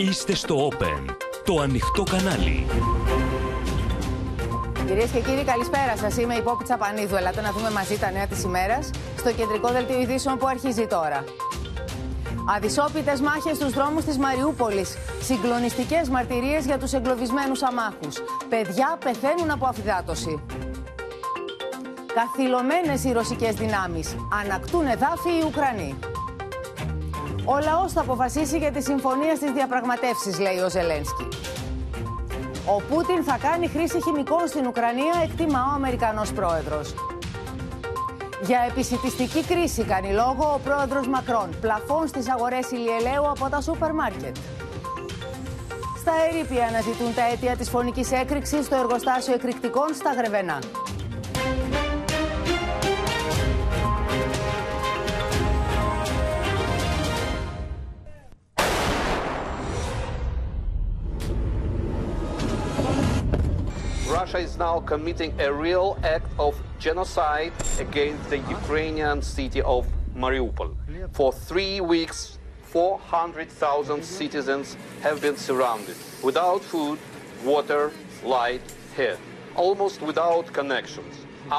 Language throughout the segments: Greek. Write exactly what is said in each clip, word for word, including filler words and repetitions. Είστε στο Open, το ανοιχτό κανάλι. Κυρίες και κύριοι, καλησπέρα σας. Είμαι η Πόπη Τσαπανίδου. Ελάτε να δούμε μαζί τα νέα της ημέρας στο κεντρικό δελτίο ειδήσεων που αρχίζει τώρα. Αδυσόπιτες μάχες στους δρόμους της Μαριούπολης. Συγκλονιστικές μαρτυρίες για τους εγκλωβισμένους αμάχους. Παιδιά πεθαίνουν από αφυδάτωση. Καθυλωμένες οι ρωσικές δυνάμεις. Ανακτούν εδάφη οι Ουκρανοί. Ο λαός θα αποφασίσει για τη συμφωνία στις διαπραγματεύσεις, λέει ο Ζελένσκι. Ο Πούτιν θα κάνει χρήση χημικών στην Ουκρανία, εκτιμά ο Αμερικανός πρόεδρος. Για επισιτιστική κρίση κάνει λόγο ο πρόεδρος Μακρόν. Πλαφών στις αγορές ηλιελαίου από τα σούπερ μάρκετ. Στα ερείπια αναζητούν τα αίτια της φωνικής έκρηξης στο εργοστάσιο εκρηκτικών στα Γρεβενά. Russia is now committing a real act of genocide against the Ukrainian city of Mariupol. For three weeks, four hundred thousand citizens have been surrounded, without food, water, light, air, almost without connections,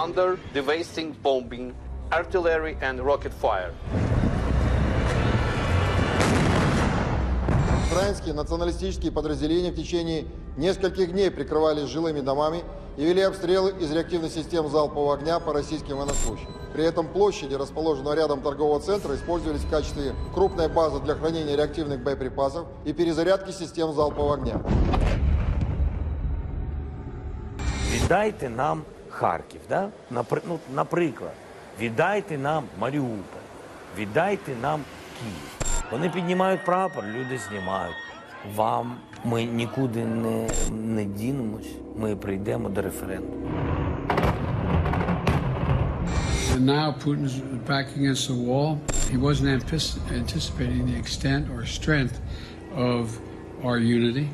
under devastating bombing, artillery and rocket fire. Украинские националистические подразделения в течение нескольких дней прикрывались жилыми домами и вели обстрелы из реактивных систем залпового огня по российским военнослужащим. При этом площади, расположенные рядом торгового центра, использовались в качестве крупной базы для хранения реактивных боеприпасов и перезарядки систем залпового огня. Віддайте нам Харків, да? Ну, наприклад, віддайте нам Маріуполь, віддайте нам Київ. Вони піднімають прапор, люди знімають. Вам ми нікуди не, не дінемось, ми прийдемо до референдуму. And now Putin's back against the wall. He wasn't anticipating the extent or strength of our unity.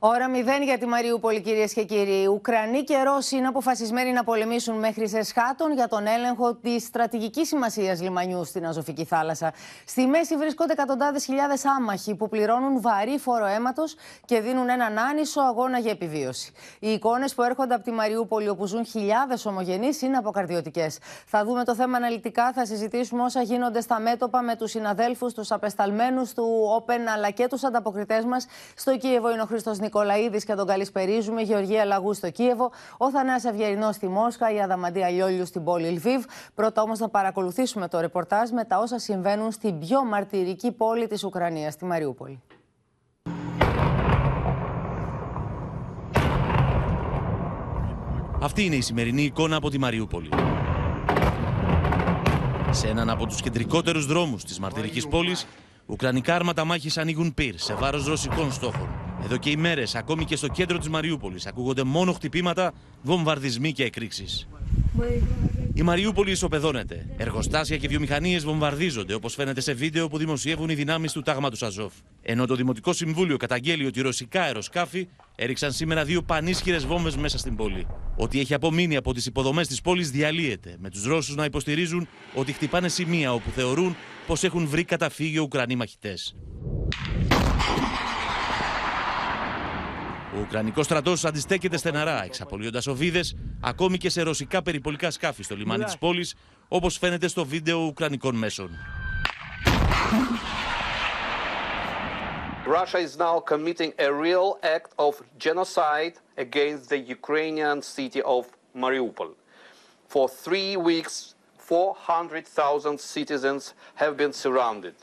Ώρα μηδέν για τη Μαριούπολη, κυρίες και κύριοι. Ουκρανοί και Ρώσοι είναι αποφασισμένοι να πολεμήσουν μέχρι σε σχάτων για τον έλεγχο της στρατηγικής σημασίας λιμανιού στην Αζωφική θάλασσα. Στη μέση βρίσκονται εκατοντάδες χιλιάδες άμαχοι που πληρώνουν βαρύ φόρο αίματος και δίνουν έναν άνισο αγώνα για επιβίωση. Οι εικόνες που έρχονται από τη Μαριούπολη, όπου ζουν χιλιάδες ομογενείς, είναι αποκαρδιωτικές. Θα δούμε το θέμα αναλυτικά, θα συζητήσουμε όσα γίνονται στα μέτωπα με τους συναδέλφους, τους απεσταλμένους του Open, αλλά και τους ανταποκριτές μας. Στο Κίεβο είναι ο Χρήστο Νικολαίδη και τον καλησπερίζουμε. Γεωργία Λαγού στο Κίεβο, ο Θανάς Αυγερινός στη Μόσχα, η Αδαμαντία Λιόλιου στην πόλη Λβίβ. Πρώτα όμως θα παρακολουθήσουμε το ρεπορτάζ με τα όσα συμβαίνουν στην πιο μαρτυρική πόλη της Ουκρανίας, τη Μαριούπολη. Αυτή είναι η σημερινή εικόνα από τη Μαριούπολη. Σε έναν από τους κεντρικότερους δρόμους της μαρτυρικής πόλης, ουκρανικά άρματα μάχης ανοίγουν πυρ σε βάρος ρωσικών στόχων. Εδώ και ημέρες, ακόμη και στο κέντρο της Μαριούπολης, ακούγονται μόνο χτυπήματα, βομβαρδισμοί και εκρήξεις. Η Μαριούπολη ισοπεδώνεται. Εργοστάσια και βιομηχανίες βομβαρδίζονται, όπως φαίνεται σε βίντεο που δημοσιεύουν οι δυνάμεις του τάγματος Αζόφ. Ενώ το Δημοτικό Συμβούλιο καταγγέλει ότι ρωσικά αεροσκάφη έριξαν σήμερα δύο πανίσχυρες βόμβες μέσα στην πόλη. Ό,τι έχει απομείνει από τις υποδομές της πόλης διαλύεται, με τους Ρώσους να υποστηρίζουν ότι χτυπάνε σημεία όπου θεωρούν πως έχουν βρει καταφύγιο Ουκρανοί μαχητές. Ο Ουκρανικός στρατός αντιστέκεται στεναρά, εξαπολύοντας οβίδες ακόμη και σε ρωσικά περιπολικά σκάφη στο λιμάνι της πόλης, όπως φαίνεται στο βίντεο ουκρανικών μέσων. Russia is now committing a real act of genocide against the Ukrainian city of Mariupol. For three weeks, four hundred thousand citizens have been surrounded,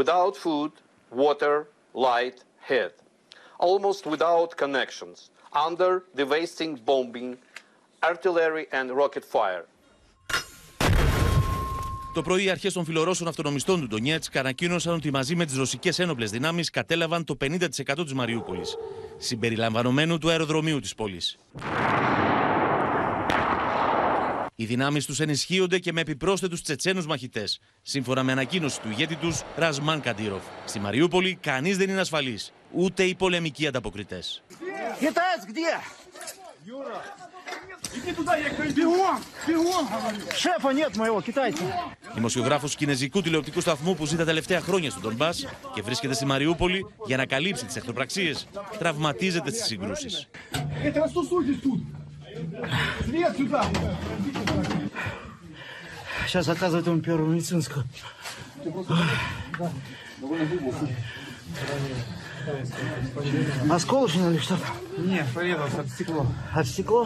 without food, water, light, heat. Almost without connections, under devastating bombing, artillery and rocket fire. Το πρωί οι αρχές των φιλορώσων αυτονομιστών του Ντονιέτσκ ανακοίνωσαν ότι μαζί με τις ρωσικές ένοπλες δυνάμεις κατέλαβαν το πενήντα τοις εκατό της Μαριούπολης, συμπεριλαμβανομένου του αεροδρομίου της πόλης. Οι δυνάμεις τους ενισχύονται και με επιπρόσθετους Τσετσένους μαχητές, σύμφωνα με ανακοίνωση του ηγέτη τους Ραζμάν Καντήροφ. Στη Μαριούπολη κανείς δεν είναι ασφαλής, ούτε οι πολεμικοί ανταποκριτές. Δημοσιογράφος κινέζικου τηλεοπτικού σταθμού που ζει τα τελευταία χρόνια στον Ντονμπάς και βρίσκεται στη Μαριούπολη για να καλύψει τις εχθροπραξίες, τραυματίζεται στις συγκρούσεις. Сейчас оказывают ему первую медицинскую. Осколочное или что-то? Нет, порезался от стекло. От стекло?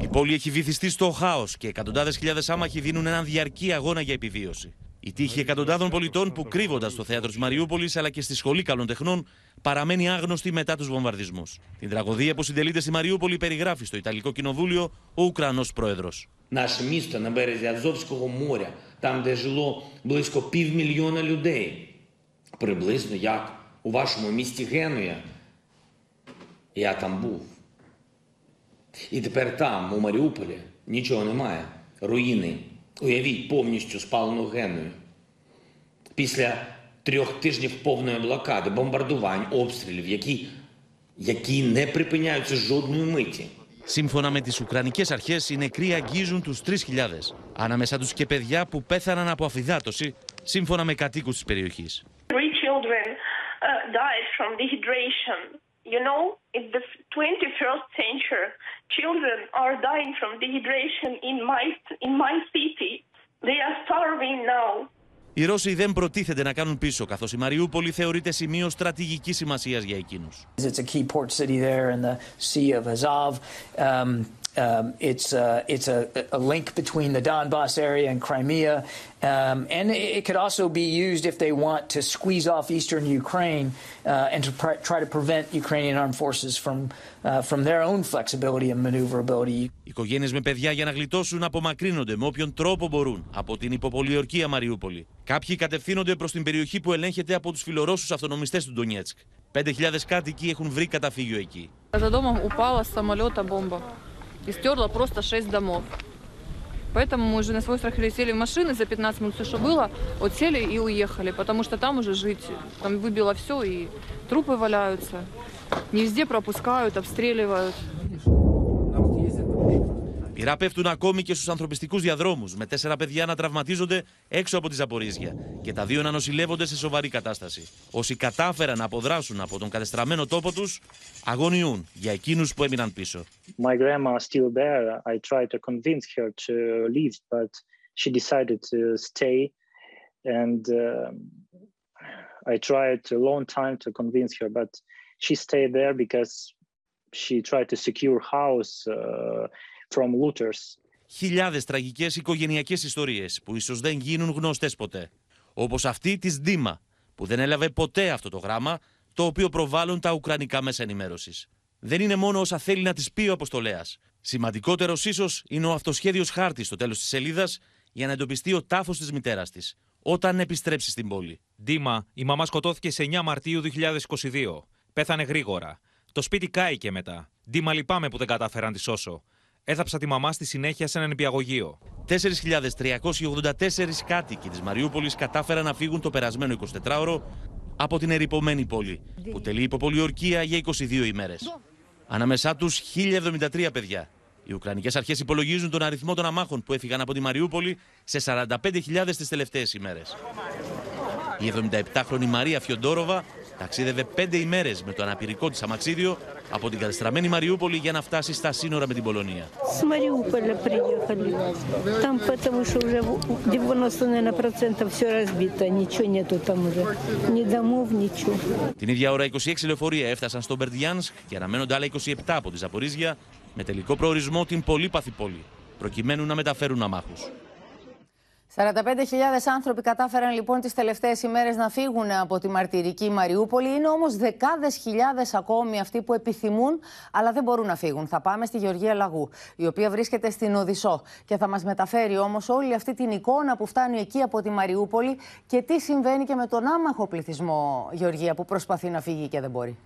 Η πόλη έχει βυθιστεί στο χάος και εκατοντάδες χιλιάδες άμαχοι δίνουν έναν διαρκή αγώνα για επιβίωση. Η τύχη εκατοντάδων πολιτών που κρύβονταν στο θέατρο της Μαριούπολης αλλά και στη σχολή καλών τεχνών παραμένει άγνωστη μετά τους βομβαρδισμούς. Την τραγωδία που συντελείται στη Μαριούπολη περιγράφει στο Ιταλικό Κοινοβούλιο ο Ουκρανός πρόεδρος. Наше місто на березі Азовського моря, там де жило близько півмільйона людей, приблизно як у вашому місті Генуя. Я там був. І тепер там, у Маріуполі, нічого немає. Руїни. Уявіть повністю спалену Геною. Після трьох тижнів повної блокади, бомбардувань, обстрілів, які, які не припиняються жодної миті. Σύμφωνα με τις Ουκρανικές αρχές, οι νεκροί αγγίζουν τους τρεις χιλιάδες, ανάμεσά τους και παιδιά που πέθαναν από αφυδάτωση, σύμφωνα με κατοίκους της περιοχής. You know, in the twenty-first century, children are dying from dehydration in my, in my city. They are starving now. Οι Ρώσοι δεν προτίθεται να κάνουν πίσω, καθώς η Μαριούπολη θεωρείται σημείο στρατηγικής σημασίας για εκείνους. It's a key port city there in the Sea of Azov. Um, um, it's a, it's a, a link between the Donbas area and Crimea. Um, and it could also be used if they want to squeeze off eastern Ukraine uh, and to try to prevent Ukrainian armed forces from, uh, from their own flexibility and maneuverability. Οι οικογένειες με παιδιά για να γλιτώσουν απομακρύνονται με όποιον τρόπο μπορούν από την υποπολιορκία Μαριούπολη. Κάποιοι κατευθύνονται προς την περιοχή που ελέγχεται από τους φιλορώσους αυτονομιστές του Ντονιέτσκ. πέντε χιλιάδες κάτοικοι έχουν βρει καταφύγιο εκεί. За домом упала с самолета бомба и стерла просто шесть домов. Поэтому мы уже на свой страх сели в машины за пятнадцать минут, все, что было, отсели и уехали, потому что там уже жить, там выбило все, и трупы валяются. Не везде пропускают, обстреливают. Πυρά πέφτουν ακόμη και στους ανθρωπιστικούς διαδρόμους, με τέσσερα παιδιά να τραυματίζονται έξω από τη Ζαπορίζια και τα δύο να νοσηλεύονται σε σοβαρή κατάσταση. Όσοι κατάφεραν να αποδράσουν από τον κατεστραμμένο τόπο τους, αγωνιούν για εκείνους που έμειναν πίσω. My grandma is still there. I tried to convince her to leave, but she decided to stay. And uh, I tried a long time to convince her, but she stayed there because she tried to secure house. Uh, Χιλιάδες τραγικές οικογενειακές ιστορίες που ίσως δεν γίνουν γνωστές ποτέ. Όπως αυτή της Ντίμα, που δεν έλαβε ποτέ αυτό το γράμμα, το οποίο προβάλλουν τα ουκρανικά μέσα ενημέρωσης. Δεν είναι μόνο όσα θέλει να της πει ο αποστολέας. Σημαντικότερος ίσως είναι ο αυτοσχέδιος χάρτης στο τέλος της σελίδας για να εντοπιστεί ο τάφος της μητέρας της, όταν επιστρέψει στην πόλη. Ντίμα, η μαμά σκοτώθηκε σε εννιά Μαρτίου δύο χιλιάδες είκοσι δύο. Πέθανε γρήγορα. Το σπίτι κάηκε μετά. Ντίμα, λυπάμαι που δεν κατάφερα να τη σώσω. Έθαψα τη μαμά στη συνέχεια σε έναν νηπιαγωγείο. τέσσερις χιλιάδες τριακόσιοι ογδόντα τέσσερις κάτοικοι της Μαριούπολης κατάφεραν να φύγουν το περασμένο εικοσιτετράωρο από την ερειπωμένη πόλη, που τελεί υποπολιορκία για είκοσι δύο ημέρες. Ανάμεσά τους χίλια εβδομήντα τρία παιδιά. Οι Ουκρανικές αρχές υπολογίζουν τον αριθμό των αμάχων που έφυγαν από τη Μαριούπολη σε σαράντα πέντε χιλιάδες τις τελευταίες ημέρες. Η εβδομηνταεπτάχρονη Μαρία Φιοντόροβα ταξίδευε πέντε ημέρες με το αναπηρικό της αμαξίδιο από την κατεστραμμένη Μαριούπολη για να φτάσει στα σύνορα με την Πολωνία. Στη Μαριούπολη приехали. Там потому что уже девяносто процентов всё разбито, ничего нету там уже. Ни домов, ничего. Την ίδια ώρα είκοσι έξι λεωφορεία έφτασαν στο Μπερντιάνσκ και αναμένονται άλλα είκοσι επτά από τη Ζαπορίζια με τελικό προορισμό την πολύπαθη πόλη, προκειμένου να μεταφέρουν αμάχους. σαράντα πέντε χιλιάδες άνθρωποι κατάφεραν λοιπόν τις τελευταίες ημέρες να φύγουν από τη μαρτυρική Μαριούπολη. Είναι όμως δεκάδες χιλιάδες ακόμη αυτοί που επιθυμούν αλλά δεν μπορούν να φύγουν. Θα πάμε στη Γεωργία Λαγού, η οποία βρίσκεται στην Οδυσσό και θα μας μεταφέρει όμως όλη αυτή την εικόνα που φτάνει εκεί από τη Μαριούπολη και τι συμβαίνει και με τον άμαχο πληθυσμό, Γεωργία, που προσπαθεί να φύγει και δεν μπορεί.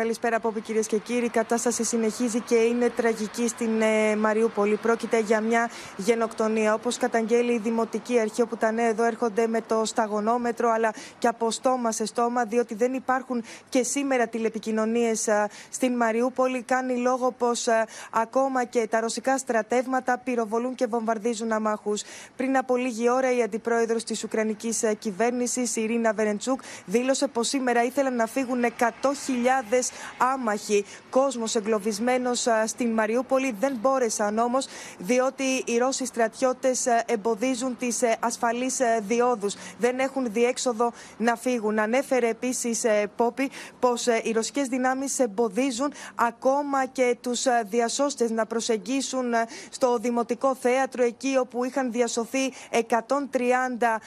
Καλησπέρα, Πόπη, κυρίες και κύριοι. Η κατάσταση συνεχίζει και είναι τραγική στην ε, Μαριούπολη. Πρόκειται για μια γενοκτονία. Όπως καταγγέλει η Δημοτική Αρχή, όπου τα νέα εδώ έρχονται με το σταγονόμετρο, αλλά και από στόμα σε στόμα, διότι δεν υπάρχουν και σήμερα τηλεπικοινωνίες ε, στην Μαριούπολη. Κάνει λόγο πως ε, ακόμα και τα ρωσικά στρατεύματα πυροβολούν και βομβαρδίζουν αμάχους. Πριν από λίγη ώρα, η αντιπρόεδρος της Ουκρανικής ε, κυβέρνησης, η Ρήνα Βερεντσούκ, δήλωσε πως σήμερα ήθελαν να φύγουν εκατό χιλιάδες άμαχοι. Κόσμος εγκλωβισμένος στην Μαριούπολη. Δεν μπόρεσαν όμως, διότι οι Ρώσοι στρατιώτες εμποδίζουν τις ασφαλείς διόδους. Δεν έχουν διέξοδο να φύγουν. Ανέφερε επίσης, Πόπη, πως οι ρωσικές δυνάμεις εμποδίζουν ακόμα και τους διασώστες να προσεγγίσουν στο Δημοτικό Θέατρο, εκεί όπου είχαν διασωθεί εκατόν τριάντα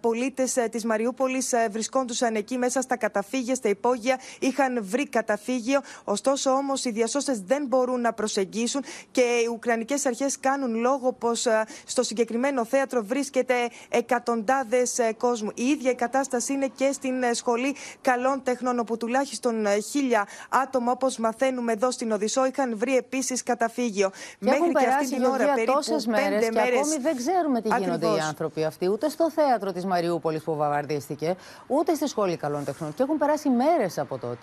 πολίτες της Μαριούπολης. Βρισκόντουσαν εκεί μέσα στα καταφύγια, στα υπόγεια. Είχαν βρει καταφύγιο, ωστόσο όμως οι διασώστες δεν μπορούν να προσεγγίσουν και οι Ουκρανικές αρχές κάνουν λόγο πως στο συγκεκριμένο θέατρο βρίσκεται εκατοντάδες κόσμου. Η ίδια η κατάσταση είναι και στην Σχολή Καλών Τεχνών, όπου τουλάχιστον χίλια άτομα, όπως μαθαίνουμε εδώ στην Οδυσσό, είχαν βρει επίσης καταφύγιο. Και μέχρι και αυτή την ώρα, περίπου πέντε μέρες, και ακόμη δεν ξέρουμε τι ακριβώς γίνονται οι άνθρωποι αυτοί, ούτε στο θέατρο της Μαριούπολης που βομβαρδίστηκε, ούτε στη Σχολή Καλών Τεχνών. Και έχουν περάσει μέρες από τότε.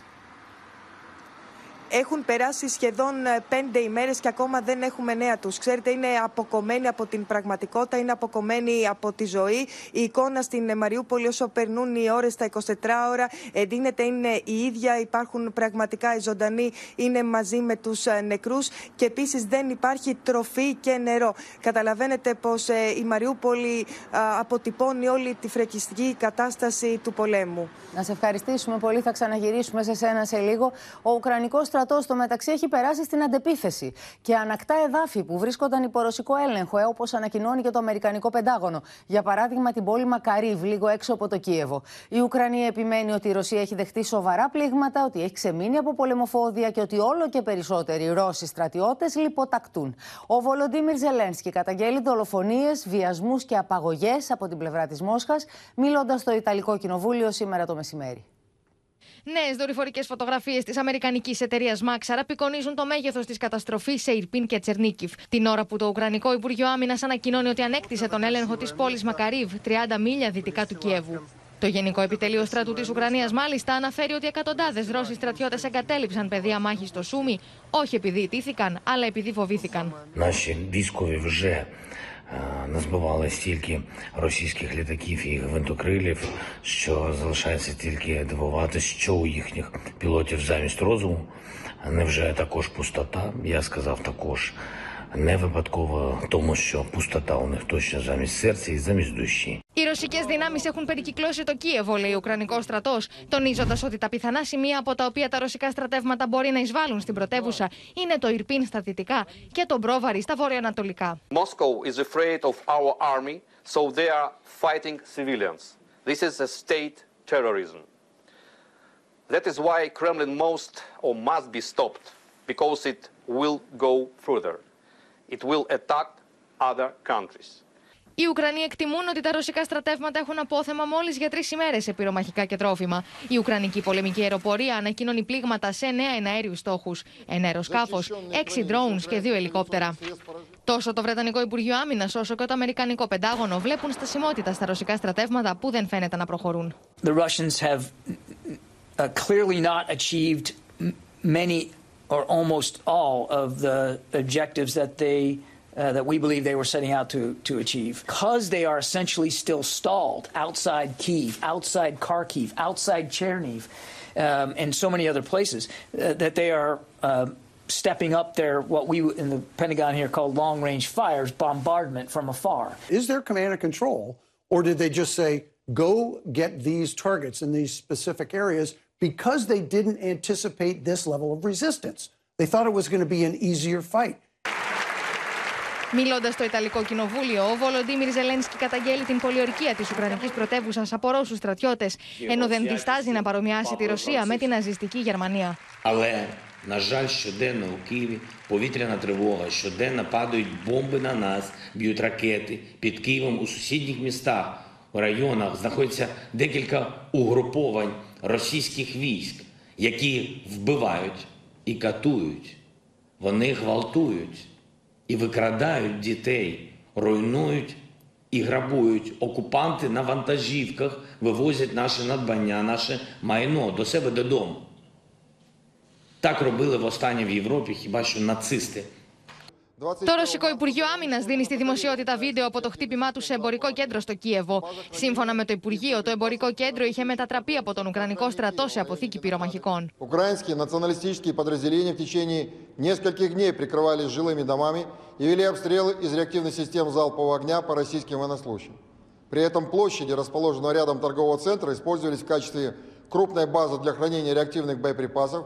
Έχουν περάσει σχεδόν πέντε ημέρες και ακόμα δεν έχουμε νέα τους. Ξέρετε, είναι αποκομμένοι από την πραγματικότητα, είναι αποκομμένοι από τη ζωή. Η εικόνα στην Μαριούπολη, όσο περνούν οι ώρες, τα εικοσιτετράωρα, εντείνεται, είναι η ίδια. Υπάρχουν πραγματικά οι ζωντανοί, είναι μαζί με τους νεκρούς και επίσης δεν υπάρχει τροφή και νερό. Καταλαβαίνετε πως η Μαριούπολη αποτυπώνει όλη τη φρικιστική κατάσταση του πολέμου. Να σε ευχαριστήσουμε πολύ. Θα ξαναγυρίσουμε σε σένα σε λίγο. Ο Ουκρανικός στρατιώτης στο μεταξύ έχει περάσει στην αντεπίθεση και ανακτά εδάφη που βρίσκονταν υπό ρωσικό έλεγχο, ε, όπως ανακοινώνει και το Αμερικανικό Πεντάγωνο. Για παράδειγμα, την πόλη Μακαρίβ, λίγο έξω από το Κίεβο. Η Ουκρανία επιμένει ότι η Ρωσία έχει δεχτεί σοβαρά πλήγματα, ότι έχει ξεμείνει από πολεμοφόδια και ότι όλο και περισσότεροι Ρώσοι στρατιώτες λιποτακτούν. Ο Βολοντίμιρ Ζελένσκι καταγγέλει δολοφονίες, βιασμούς και απαγωγές από την πλευρά της Μόσχας, μιλώντας στο Ιταλικό Κοινοβούλιο σήμερα το μεσημέρι. Νέες δορυφορικές φωτογραφίες της αμερικανικής εταιρείας Μαξ απεικονίζουν το μέγεθος της καταστροφής σε Ιρπίν και Τσερνίκιφ. Την ώρα που το Ουκρανικό Υπουργείο Άμυνας ανακοινώνει ότι ανέκτησε τον έλεγχο της πόλης Μακαρίβ, τριάντα μίλια δυτικά του Κιέβου. Το Γενικό Επιτελείο Στρατού της Ουκρανίας, μάλιστα, αναφέρει ότι εκατοντάδες Ρώσοι στρατιώτες εγκατέλειψαν πεδία μάχης στο Σούμι, όχι επειδή ιτήθηκαν, αλλά επειδή φοβήθηκαν. Назбивали стільки російських літаків і їх гвинтокрилів, що залишається тільки дивувати, що у їхніх пілотів замість розуму. Невже також пустота? Я сказав також не випадково, тому що пустота у них точно замість серця і замість душі. Οι ρωσικές δυνάμεις έχουν περικυκλώσει το Κίεβο, λέει ο Ουκρανικός στρατός, τονίζοντας ότι τα πιθανά σημεία από τα οποία τα ρωσικά στρατεύματα μπορεί να εισβάλλουν στην πρωτεύουσα είναι το Ιρπίν στα δυτικά και το Μπρόβαρι στα βορειοανατολικά. Moscow is afraid of our army, so they are fighting civilians. This is a state terrorism. That is why Kremlin must or must be stopped, because it will go further. It will attack other countries. Οι Ουκρανοί εκτιμούν ότι τα ρωσικά στρατεύματα έχουν απόθεμα μόλις για τρεις ημέρες σε πυρομαχικά και τρόφιμα. Η Ουκρανική πολεμική αεροπορία ανακοίνωνει πλήγματα σε εννέα εναέριους στόχους, ένα αεροσκάφος, έξι ντρόουνς και δύο ελικόπτερα. Τόσο το Βρετανικό Υπουργείο Άμυνας όσο και το Αμερικανικό Πεντάγωνο βλέπουν στασιμότητα στα ρωσικά στρατεύματα που δεν φαίνεται να προχωρούν. The Russians have clearly not achieved many or almost all of the objectives that they Uh, that we believe they were setting out to, to achieve. Because they are essentially still stalled outside Kyiv, outside Kharkiv, outside Cherniv, um, and so many other places, uh, that they are uh, stepping up their, what we in the Pentagon here call long-range fires, bombardment from afar. Is there command and control, or did they just say, go get these targets in these specific areas because they didn't anticipate this level of resistance? They thought it was going to be an easier fight. Μιλώντας στο Ιταλικό Κοινοβούλιο, ο Βολοντίμιρ Ζελένσκι καταγγέλει την πολιορκία της Ουκρανικής πρωτεύουσας από Ρώσους στρατιώτες, ενώ δεν διστάζει να παρομοιάσει τη Ρωσία με την ναζιστική Γερμανία. Αλλά, на жаль, щоденно у Києві повітряна тривога, щоденно падають бомби на нас, б'ють ракети. Під Києвом у сусідніх містах, у районах знаходяться декілька угруповань російських військ, які вбивають і катують. Вони гвалтують і викрадають дітей, руйнують і грабують. Окупанти на вантажівках вивозять наші надбання, наше майно до себе додому. Так робили востаннє в Європі хіба що нацисти. Το Ρωσικό Υπουργείο Άμυνας δίνει στη δημοσιότητα βίντεο από το χτύπημά του σε εμπορικό κέντρο στο Κίεβο. Σύμφωνα με το Υπουργείο, το εμπορικό κέντρο είχε μετατραπεί από τον Ουκρανικό στρατό σε αποθήκη πυρομαχικών. Ουκρανικοί националистические подразделения в течение нескольких дней прикрывались жилыми домами и вели обстрелы из реактивных систем залпового огня по российским военнослужащим. При этом площади, расположенного рядом торгового центра, использовались в качестве крупной базы для хранения реактивных боеприпасов.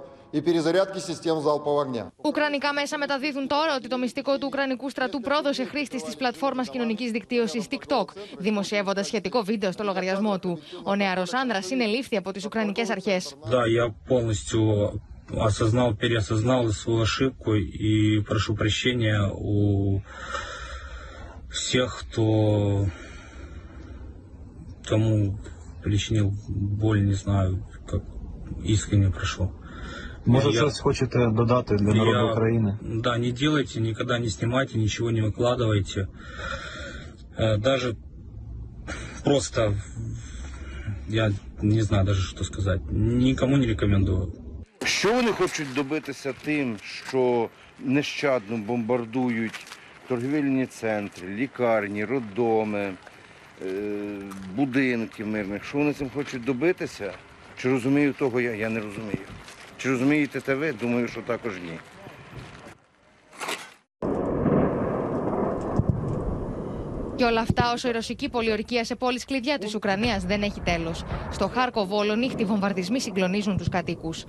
Ουκρανικά μέσα μεταδίδουν τώρα ότι το μυστικό του Ουκρανικού στρατού πρόδωσε χρήστη τη πλατφόρμα κοινωνικής δικτύωσης TikTok, δημοσιεύοντας σχετικό βίντεο στο λογαριασμό του. Ο νεαρός άνδρας συνελήφθη από τις Ουκρανικές αρχές. Может, сейчас хочет додать для народа Украины? Да, не делайте, никогда не снимайте, ничего не выкладывайте. Даже просто, я не знаю даже, что сказать. Никому не рекомендую. Що вони хочуть добитися тим, що нещадно бомбардують торгівельні центри, лікарні, роддоми, будинки мирних? Що вони цим хочуть добитися? Чи розумію того я? Я не розумію. Чи розумієте те ви? Думаю, що також ні. Και όλα αυτά όσο η ρωσική πολιορκία σε πόλεις κλειδιά της Ουκρανίας δεν έχει τέλος. Στο Χάρκοβο ολονύχτη βομβαρδισμοί συγκλονίζουν τους κατοίκους.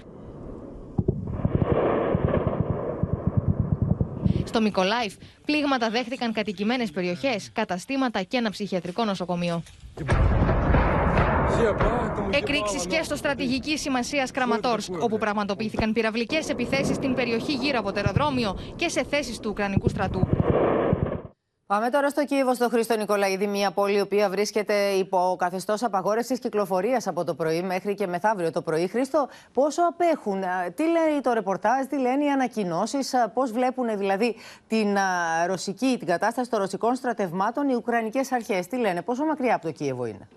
Στο Μικολάιφ πλήγματα δέχτηκαν κατοικημένες περιοχές, καταστήματα και ένα ψυχιατρικό νοσοκομείο. Εκρήξεις και στο στρατηγική σημασίας Κραματόρσκ, όπου πραγματοποιήθηκαν πυραυλικές επιθέσεις στην περιοχή γύρω από το αεροδρόμιο και σε θέσεις του Ουκρανικού στρατού. Πάμε τώρα στο Κίεβο, στο Χρήστο Νικολαίδη, μια πόλη η οποία βρίσκεται υπό καθεστώς απαγόρευσης κυκλοφορίας από το πρωί μέχρι και μεθαύριο το πρωί. Χρήστο, πόσο απέχουν, τι λέει το ρεπορτάζ, τι λένε οι ανακοινώσεις, πώς βλέπουν δηλαδή την ρωσική, την κατάσταση των ρωσικών στρατευμάτων οι ουκρανικές αρχές, τι λένε, πόσο μακριά από το Κίεβο είναι?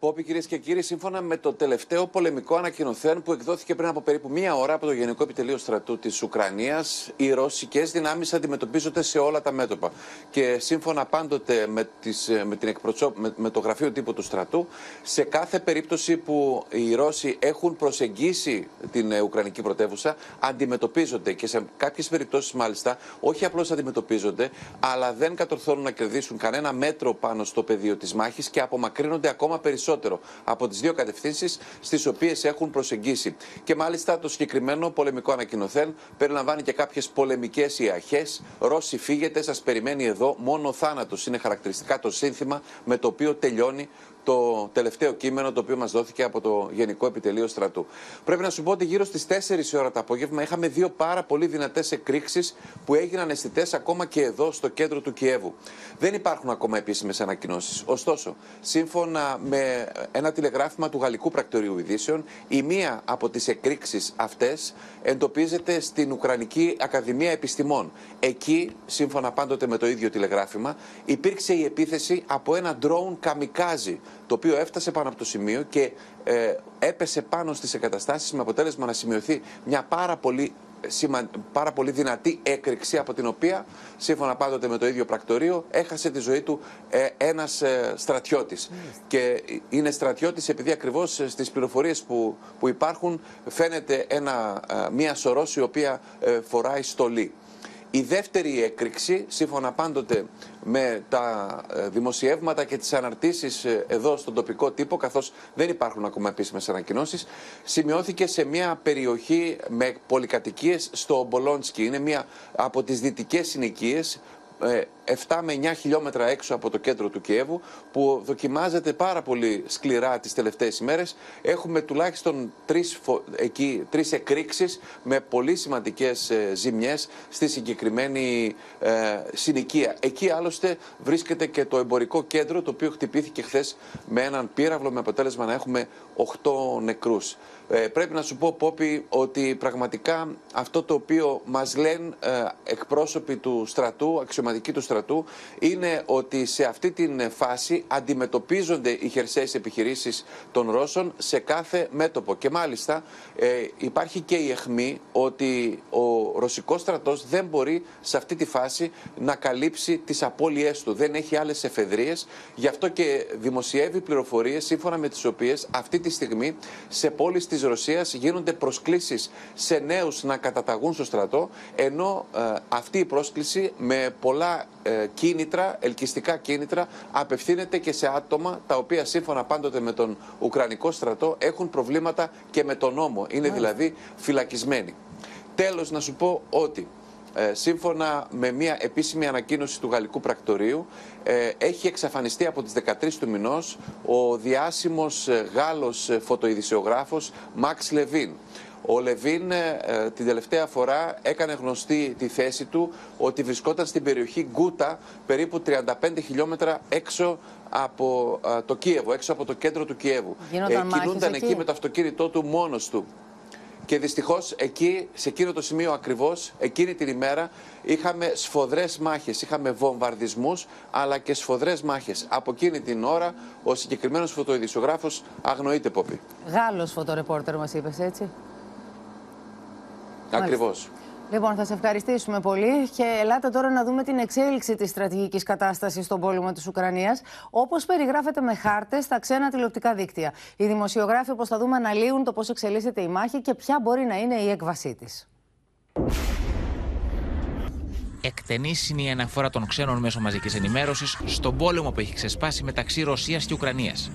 Πόπη, κυρίες και κύριοι, σύμφωνα με το τελευταίο πολεμικό ανακοινωθέν που εκδόθηκε πριν από περίπου μία ώρα από το Γενικό Επιτελείο Στρατού της Ουκρανίας, οι ρωσικές δυνάμεις αντιμετωπίζονται σε όλα τα μέτωπα. Και σύμφωνα πάντοτε με, τις, με, την εκπροτσό, με, με το γραφείο τύπου του στρατού, σε κάθε περίπτωση που οι Ρώσοι έχουν προσεγγίσει την Ουκρανική πρωτεύουσα, αντιμετωπίζονται. Και σε κάποιες περιπτώσεις, μάλιστα, όχι απλώς αντιμετωπίζονται, αλλά δεν κατορθώνουν να κερδίσουν κανένα μέτρο πάνω στο πεδίο της μάχης και απομακρύνονται ακόμα περισσότερο από τις δύο κατευθύνσεις στις οποίες έχουν προσεγγίσει. Και μάλιστα το συγκεκριμένο πολεμικό ανακοινωθέν περιλαμβάνει και κάποιες πολεμικές ιαχές. Ρώσοι φύγετε, σας περιμένει εδώ, μόνο θάνατος. Είναι χαρακτηριστικά το σύνθημα με το οποίο τελειώνει το τελευταίο κείμενο το οποίο μας δόθηκε από το Γενικό Επιτελείο Στρατού. Πρέπει να σου πω ότι γύρω στις τέσσερις ώρα το απόγευμα είχαμε δύο πάρα πολύ δυνατές εκρήξεις που έγιναν αισθητές ακόμα και εδώ στο κέντρο του Κιέβου. Δεν υπάρχουν ακόμα επίσημες ανακοινώσεις. Ωστόσο, σύμφωνα με ένα τηλεγράφημα του Γαλλικού Πρακτορείου Ειδήσεων, η μία από τις εκρήξεις αυτές εντοπίζεται στην Ουκρανική Ακαδημία Επιστημών. Εκεί, σύμφωνα πάντοτε με το ίδιο τηλεγράφημα, υπήρξε η επίθεση από ένα ντρόουν καμικάζι, το οποίο έφτασε πάνω από το σημείο και ε, έπεσε πάνω στις εγκαταστάσεις με αποτέλεσμα να σημειωθεί μια πάρα πολύ, σημα... πάρα πολύ δυνατή έκρηξη από την οποία, σύμφωνα πάντοτε με το ίδιο πρακτορείο, έχασε τη ζωή του ε, ένας ε, στρατιώτης. Mm. Και είναι στρατιώτης επειδή ακριβώς στις πληροφορίες που, που υπάρχουν φαίνεται ένα, ε, μια σωρός η οποία ε, φοράει στολή. Η δεύτερη έκρηξη, σύμφωνα πάντοτε με τα δημοσιεύματα και τις αναρτήσεις εδώ στον τοπικό τύπο, καθώς δεν υπάρχουν ακόμα επίσημες ανακοινώσεις, σημειώθηκε σε μια περιοχή με πολυκατοικίες στο Μπολόνσκι. Είναι μια από τις δυτικές συνοικίες εφτά με εννιά χιλιόμετρα έξω από το κέντρο του Κιέβου, που δοκιμάζεται πάρα πολύ σκληρά τις τελευταίες ημέρες. Έχουμε τουλάχιστον τρεις, φο... εκεί, τρεις εκρήξεις με πολύ σημαντικές ε, ζημιές στη συγκεκριμένη ε, συνοικία. Εκεί άλλωστε βρίσκεται και το εμπορικό κέντρο, το οποίο χτυπήθηκε χθες με έναν πύραυλο, με αποτέλεσμα να έχουμε οκτώ νεκρούς. Ε, πρέπει να σου πω, Πόπη, ότι πραγματικά αυτό το οποίο μας λένε ε, εκπρόσωποι του στρατού, αξιωματικοί του στρατού, είναι ότι σε αυτή την φάση αντιμετωπίζονται οι χερσαίες επιχειρήσεις των Ρώσων σε κάθε μέτωπο. Και μάλιστα ε, υπάρχει και η αιχμή ότι ο ρωσικός στρατός δεν μπορεί σε αυτή τη φάση να καλύψει τις απώλειές του. Δεν έχει άλλες εφεδρίες, γι' αυτό και δημοσιεύει πληροφορίες σύμφωνα με τις οποίες αυτή τη στιγμή σε πόλεις της Ρωσίας γίνονται προσκλήσεις σε νέους να καταταγούν στο στρατό, ενώ ε, αυτή η πρόσκληση με πολλά ε, κίνητρα, ελκυστικά κίνητρα, απευθύνεται και σε άτομα τα οποία σύμφωνα πάντοτε με τον Ουκρανικό στρατό έχουν προβλήματα και με τον νόμο, είναι δηλαδή φυλακισμένοι. Τέλος, να σου πω ότι ε, σύμφωνα με μια επίσημη ανακοίνωση του Γαλλικού Πρακτορείου, ε, έχει εξαφανιστεί από τις δεκατρείς του μηνός ο διάσημος Γάλλος φωτοειδησιογράφος Μαξ Λεβίν. Ο Λεβίν ε, την τελευταία φορά έκανε γνωστή τη θέση του ότι βρισκόταν στην περιοχή Γκούτα, περίπου τριάντα πέντε χιλιόμετρα έξω από ε, το Κίεβο, έξω από το κέντρο του Κιέβου. Ε, κινούνταν εκεί με το αυτοκίνητό του μόνος του. Και δυστυχώς εκεί, σε εκείνο το σημείο ακριβώς, εκείνη την ημέρα, είχαμε σφοδρές μάχες, είχαμε βομβαρδισμούς, αλλά και σφοδρές μάχες. Από εκείνη την ώρα, ο συγκεκριμένος φωτοειδησιογράφος αγνοείται, Πόπη. Γάλλος φωτορεπόρτερ μας είπες, έτσι. Ακριβώς. Λοιπόν, θα σε ευχαριστήσουμε πολύ και ελάτε τώρα να δούμε την εξέλιξη της στρατηγικής κατάστασης στον πόλεμο της Ουκρανίας, όπως περιγράφεται με χάρτες στα ξένα τηλεοπτικά δίκτυα. Οι δημοσιογράφοι, όπως θα δούμε, αναλύουν το πώς εξελίσσεται η μάχη και ποια μπορεί να είναι η έκβασή της. Εκτενής είναι η αναφορά των ξένων μέσων μαζικής ενημέρωσης στον πόλεμο που έχει ξεσπάσει μεταξύ Ρωσίας και Ουκρανίας.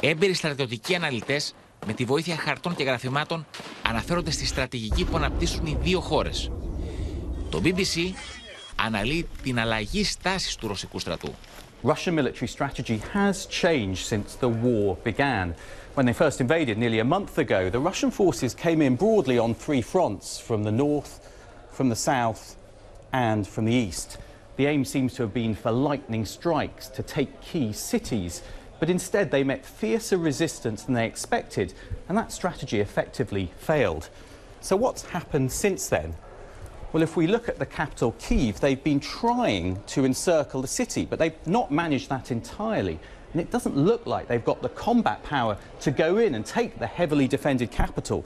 Έμπειροι στρατιωτικοί αναλυτές, με τη βοήθεια χαρτών και γραφημάτων, αναφέρονται στη στρατηγική που αναπτύσσουν οι δύο χώρες. Το μπι μπι σι αναλύει την αλλαγή στάσης του ρωσικού στρατού. Russian military strategy has changed since the war began. When they first invaded nearly a month ago, the Russian forces came in broadly on three fronts, from the north, from the south, and from the east. The aim seems to have been for lightning strikes to take key cities. But instead they met fiercer resistance than they expected, and that strategy effectively failed. So what's happened since then? Well, if we look at the capital, Kyiv, they've been trying to encircle the city, but they've not managed that entirely. And it doesn't look like they've got the combat power to go in and take the heavily defended capital.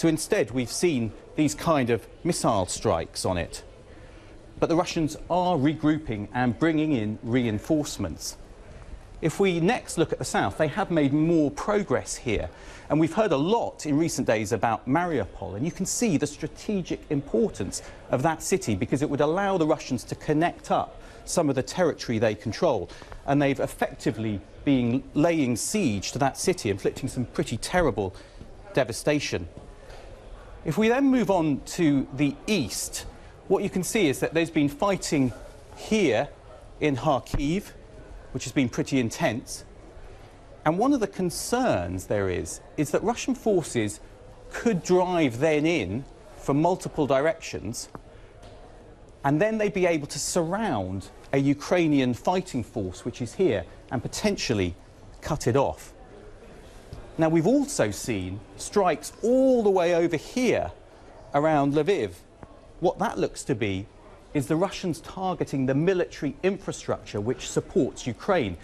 So instead we've seen these kind of missile strikes on it. But the Russians are regrouping and bringing in reinforcements. If we next look at the south, they have made more progress here. And we've heard a lot in recent days about Mariupol, and you can see the strategic importance of that city because it would allow the Russians to connect up some of the territory they control. And they've effectively been laying siege to that city, inflicting some pretty terrible devastation. If we then move on to the east, what you can see is that there's been fighting here in Kharkiv, which has been pretty intense. And one of the concerns there is, is that Russian forces could drive then in from multiple directions, and then they'd be able to surround a Ukrainian fighting force, which is here, and potentially cut it off. Now, we've also seen strikes all the way over here around Lviv. What that looks to be is the Russians targeting the military infrastructure which supports Ukraine.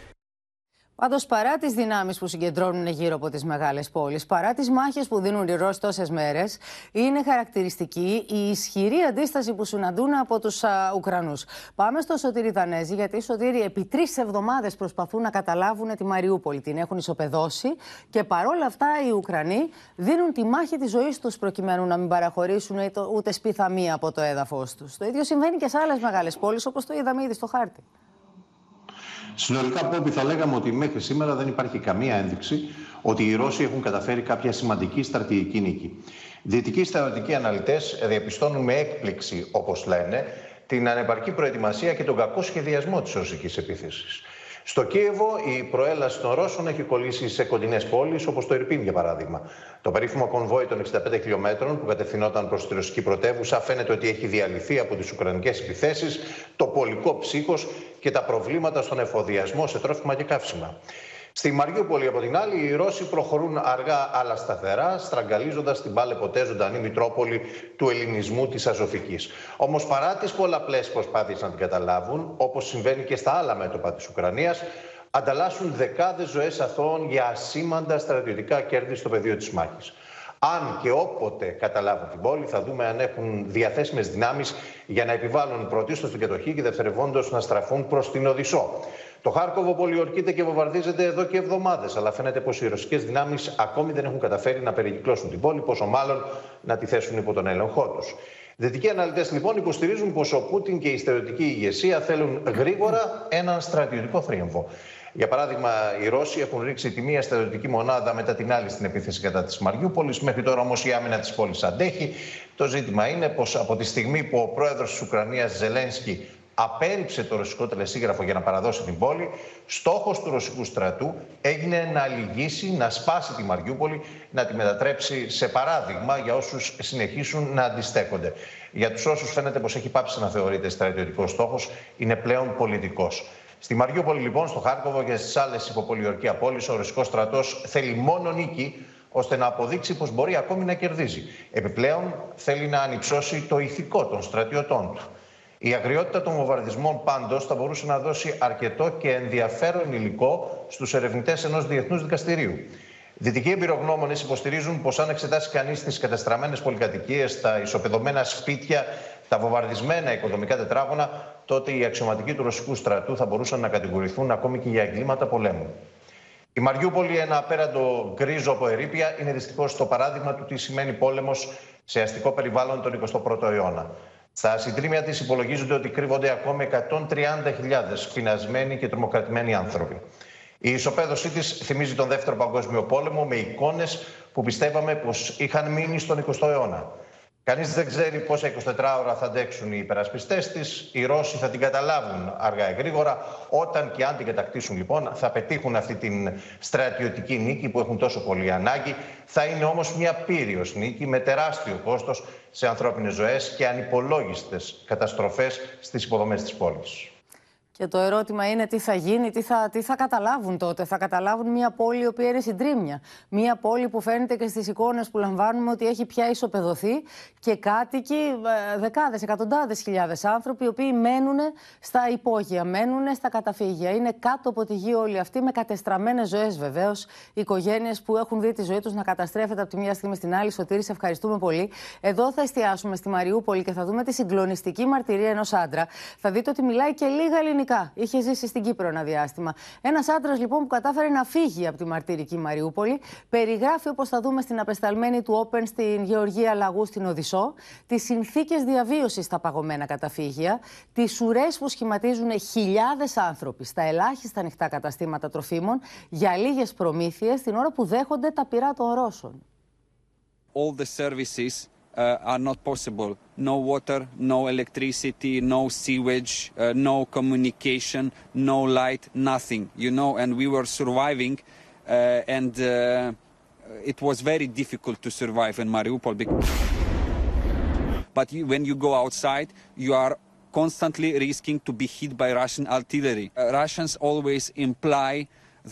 Πάντως, παρά τις δυνάμεις που συγκεντρώνουν γύρω από τις μεγάλες πόλεις, παρά τις μάχες που δίνουν οι Ρώσοι τόσες μέρες, είναι χαρακτηριστική η ισχυρή αντίσταση που συναντούν από τους α, Ουκρανούς. Πάμε στο Σωτήρη Δανέζη, γιατί οι Σωτήροι επί τρεις εβδομάδες προσπαθούν να καταλάβουν τη Μαριούπολη. Την έχουν ισοπεδώσει και παρόλα αυτά οι Ουκρανοί δίνουν τη μάχη της ζωής τους προκειμένου να μην παραχωρήσουν ούτε σπίθα μία από το έδαφος τους. Το ίδιο συμβαίνει και σε άλλες μεγάλες πόλεις, όπως το είδαμε ήδη στο χάρτη. Συνολικά, Πόπη, θα λέγαμε ότι μέχρι σήμερα δεν υπάρχει καμία ένδειξη ότι οι Ρώσοι έχουν καταφέρει κάποια σημαντική στρατηγική νίκη. Δυτικοί στρατιωτικοί αναλυτές διαπιστώνουν με έκπληξη, όπως λένε, την ανεπαρκή προετοιμασία και τον κακό σχεδιασμό της ρωσικής επίθεσης. Στο Κίεβο, η προέλαση των Ρώσων έχει κολλήσει σε κοντινές πόλεις, όπως το Ιρπίν, για παράδειγμα. Το περίφημο κονβόι των εξήντα πέντε χιλιομέτρων που κατευθυνόταν προς τη ρωσική πρωτεύουσα φαίνεται ότι έχει διαλυθεί από τις ουκρανικές επιθέσεις, το πολικό ψύχος και τα προβλήματα στον εφοδιασμό σε τρόφιμα και καύσιμα. Στη Μαριούπολη, από την άλλη, οι Ρώσοι προχωρούν αργά αλλά σταθερά, στραγγαλίζοντας την πάλε ποτέ ζωντανή Μητρόπολη του ελληνισμού της Αζωφικής. Όμως, παρά τις πολλαπλές προσπάθειες να την καταλάβουν, όπως συμβαίνει και στα άλλα μέτωπα της Ουκρανίας, ανταλλάσσουν δεκάδες ζωές αθώων για ασήμαντα στρατιωτικά κέρδη στο πεδίο της μάχης. Αν και όποτε καταλάβουν την πόλη, θα δούμε αν έχουν διαθέσιμες δυνάμεις για να επιβάλλουν πρωτίστως την κατοχή και δευτερευόντως να στραφούν προς την Οδυσσό. Το Χάρκοβο πολιορκείται και βομβαρδίζεται εδώ και εβδομάδες, αλλά φαίνεται πως οι ρωσικές δυνάμεις ακόμη δεν έχουν καταφέρει να περικυκλώσουν την πόλη, πόσο μάλλον να τη θέσουν υπό τον έλεγχό τους. Δυτικοί αναλυτές λοιπόν υποστηρίζουν πως ο Πούτιν και η στρατιωτική ηγεσία θέλουν γρήγορα έναν στρατιωτικό θρίαμβο. Για παράδειγμα, οι Ρώσοι έχουν ρίξει τη μία στρατιωτική μονάδα μετά την άλλη στην επίθεση κατά της Μαριούπολης. Μέχρι τώρα όμως η άμυνα της πόλης αντέχει. Το ζήτημα είναι πως από τη στιγμή που ο πρόεδρος της Ουκρανίας Ζελένσκι απέρριψε το ρωσικό τελεσίγραφο για να παραδώσει την πόλη, στόχος του ρωσικού στρατού έγινε να λυγίσει, να σπάσει τη Μαριούπολη, να τη μετατρέψει σε παράδειγμα για όσους συνεχίσουν να αντιστέκονται. Για τους όσους φαίνεται πως έχει πάψει να θεωρείται στρατιωτικός στόχος, είναι πλέον πολιτικός. Στη Μαριούπολη, λοιπόν, στο Χάρκοβο και στις άλλες υποπολιορκία πόλεις, ο ρωσικός στρατός θέλει μόνο νίκη, ώστε να αποδείξει πως μπορεί ακόμη να κερδίζει. Επιπλέον, θέλει να ανυψώσει το ηθικό των στρατιωτών του. Η αγριότητα των βομβαρδισμών πάντως θα μπορούσε να δώσει αρκετό και ενδιαφέρον υλικό στους ερευνητές ενός διεθνούς δικαστηρίου. Δυτικοί εμπειρογνώμονες υποστηρίζουν πως αν εξετάσει κανείς τις καταστραμμένες πολυκατοικίες, τα ισοπεδωμένα σπίτια, τα βομβαρδισμένα οικοδομικά τετράγωνα, τότε οι αξιωματικοί του ρωσικού στρατού θα μπορούσαν να κατηγορηθούν ακόμη και για εγκλήματα πολέμου. Η Μαριούπολη, ένα απέραντο γκρίζο από ερείπια, είναι δυστυχώς το παράδειγμα του τι σημαίνει πόλεμος σε αστικό περιβάλλον τον εικοστό πρώτο αιώνα. Στα συντρίμια της υπολογίζονται ότι κρύβονται ακόμη εκατόν τριάντα χιλιάδες φυνασμένοι και τρομοκρατημένοι άνθρωποι. Η ισοπαίδωσή της θυμίζει τον Δεύτερο Παγκόσμιο Πόλεμο με εικόνες που πιστεύαμε πως είχαν μείνει στον εικοστό αιώνα. Κανείς δεν ξέρει πόσα εικοσιτέσσερα ώρα θα αντέξουν οι υπερασπιστές της. Οι Ρώσοι θα την καταλάβουν αργά ή γρήγορα. Όταν και αν την κατακτήσουν, λοιπόν, θα πετύχουν αυτή την στρατιωτική νίκη που έχουν τόσο πολύ ανάγκη. Θα είναι όμως μια πύρεως νίκη με τεράστιο κόστος σε ανθρώπινες ζωές και ανυπολόγιστες καταστροφές στις υποδομές της πόλης. Και το ερώτημα είναι τι θα γίνει, τι θα, τι θα καταλάβουν τότε. Θα καταλάβουν μια πόλη η οποία είναι συντρίμμια. Μια πόλη που φαίνεται και στις εικόνες που λαμβάνουμε ότι έχει πια ισοπεδωθεί και κάτοικοι δεκάδες, εκατοντάδες χιλιάδες άνθρωποι οι οποίοι μένουν στα υπόγεια, μένουν στα καταφύγια. Είναι κάτω από τη γη όλοι αυτοί με κατεστραμμένες ζωές βεβαίως. Οι οικογένειες που έχουν δει τη ζωή τους να καταστρέφεται από τη μία στιγμή στην άλλη. Σωτήρη, σε ευχαριστούμε πολύ. Εδώ θα εστιάσουμε στη Μαριούπολη και θα δούμε τη συγκλονιστική μαρτυρία ενός άντρα. Θα δείτε ότι μιλάει και λίγα ελληνικά. Είχε ζήσει στην Κύπρο ένα διάστημα. Ένας άντρας λοιπόν που κατάφερε να φύγει από τη μαρτυρική Μαριούπολη, περιγράφει, όπως θα δούμε στην απεσταλμένη του Open στην Γεωργία Λαγού στην Οδυσσό, τις συνθήκες διαβίωσης στα παγωμένα καταφύγια, τις ουρές που σχηματίζουν χιλιάδες άνθρωποι στα ελάχιστα ανοιχτά καταστήματα τροφίμων για λίγες προμήθειες την ώρα που δέχονται τα πυρά των Ρώσων. All the services Uh, are not possible. No water, no electricity, no sewage, uh, no communication, no light, nothing, you know, and we were surviving uh, and uh, it was very difficult to survive in Mariupol. But you, when you go outside, you are constantly risking to be hit by Russian artillery. Uh, Russians always imply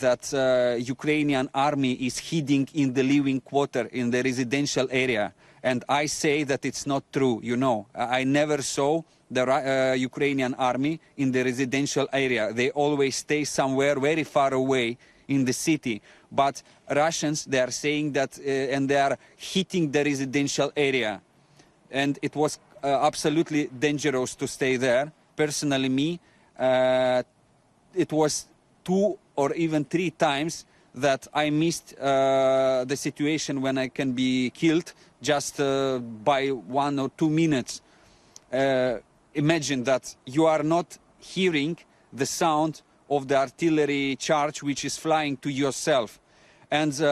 that uh, Ukrainian army is hiding in the living quarter, in the residential area. And I say that it's not true, you know. I never saw the uh, Ukrainian army in the residential area. They always stay somewhere very far away in the city. But Russians, they are saying that, uh, and they are hitting the residential area. And it was uh, absolutely dangerous to stay there. Personally, me, uh, it was two or even three times that I missed uh, the situation when I can be killed just uh, by one or two minutes. Uh, imagine that you are not hearing the sound of the artillery charge which is flying to yourself. And uh,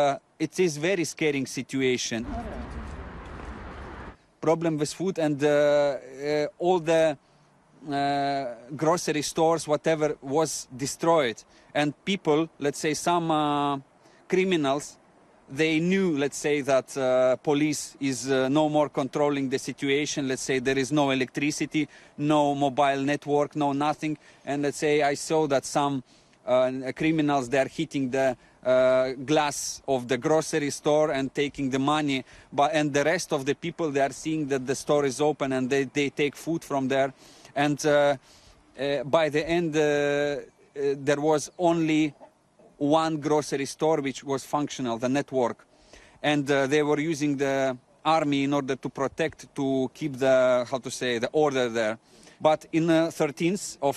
it is very scaring situation. problem with food and uh, uh, all the uh, grocery stores, whatever, was destroyed. And people, let's say some uh, criminals, they knew, let's say, that uh, police is uh, no more controlling the situation. Let's say there is no electricity, no mobile network, no nothing. And let's say I saw that some uh, criminals, they are hitting the uh, glass of the grocery store and taking the money. But and the rest of the people, they are seeing that the store is open and they, they take food from there. And uh, uh, by the end, uh, uh, there was only one grocery store which was functional, the network, and uh, they were using the army in order to protect, to keep the, how to say, the order there. But in the thirteenth of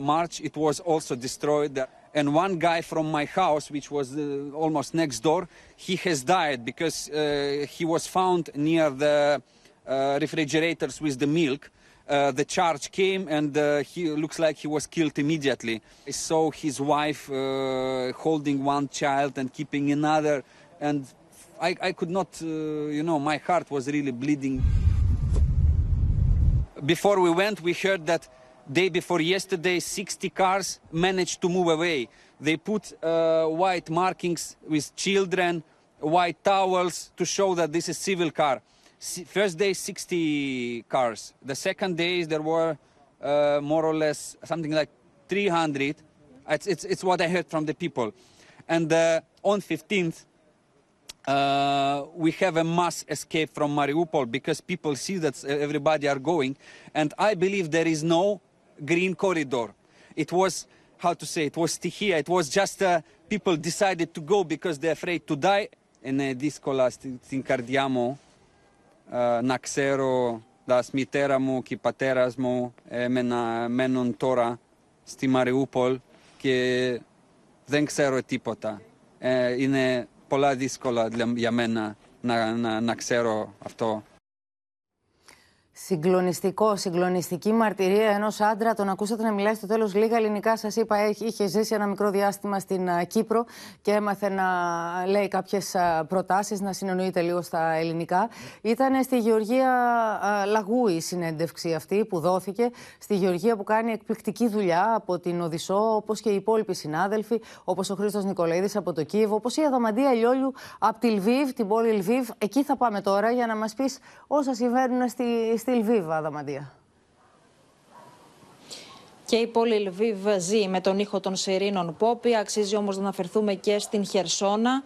March it was also destroyed, and one guy from my house, which was uh, almost next door, he has died because uh, he was found near the uh, refrigerators with the milk. Uh, the charge came and uh, he looks like he was killed immediately. So his wife uh, holding one child and keeping another, and I, I could not, uh, you know, my heart was really bleeding. Before we went, we heard that day before yesterday, sixty cars managed to move away. They put uh, white markings with children, white towels to show that this is civil car. First day, sixty cars. The second day, there were uh, more or less something like three hundred. It's, it's, it's what I heard from the people. And uh, on fifteenth, uh, we have a mass escape from Mariupol because people see that everybody are going. And I believe there is no green corridor. It was, how to say, it was stihia. It was just uh, people decided to go because they're afraid to die. And this colas tincardiamo. Να ξέρω τα μητέρα μου και οι πατέρας μου μένουν τώρα στη Μαριούπολ και δεν ξέρω τίποτα. Είναι πολλά δύσκολα για μένα να, να, να ξέρω αυτό. Συγκλονιστικό, συγκλονιστική μαρτυρία ενός άντρα. Τον ακούσατε να μιλάει στο τέλος λίγα ελληνικά. Σας είπα, είχε ζήσει ένα μικρό διάστημα στην Κύπρο και έμαθε να λέει κάποιες προτάσεις, να συνεννοείται λίγο στα ελληνικά. Ήταν στη Γεωργία Λαγού η συνέντευξη αυτή που δόθηκε. Στη Γεωργία που κάνει εκπληκτική δουλειά από την Οδυσσό, όπως και οι υπόλοιποι συνάδελφοι, όπως ο Χρήστος Νικολαίδης από το Κίεβο, όπως η Αδαμαντία Λιόλιου από τη Λβίβ, την πόλη Λβίβ. Εκεί θα πάμε τώρα για να μας πεις όσα συμβαίνουν στη. Στη Λβίβ, Αδαμαντία. Και η πόλη Λβίβ ζει με τον ήχο των σιρήνων, Πόπη. Αξίζει όμως να αναφερθούμε και στην Χερσόνα,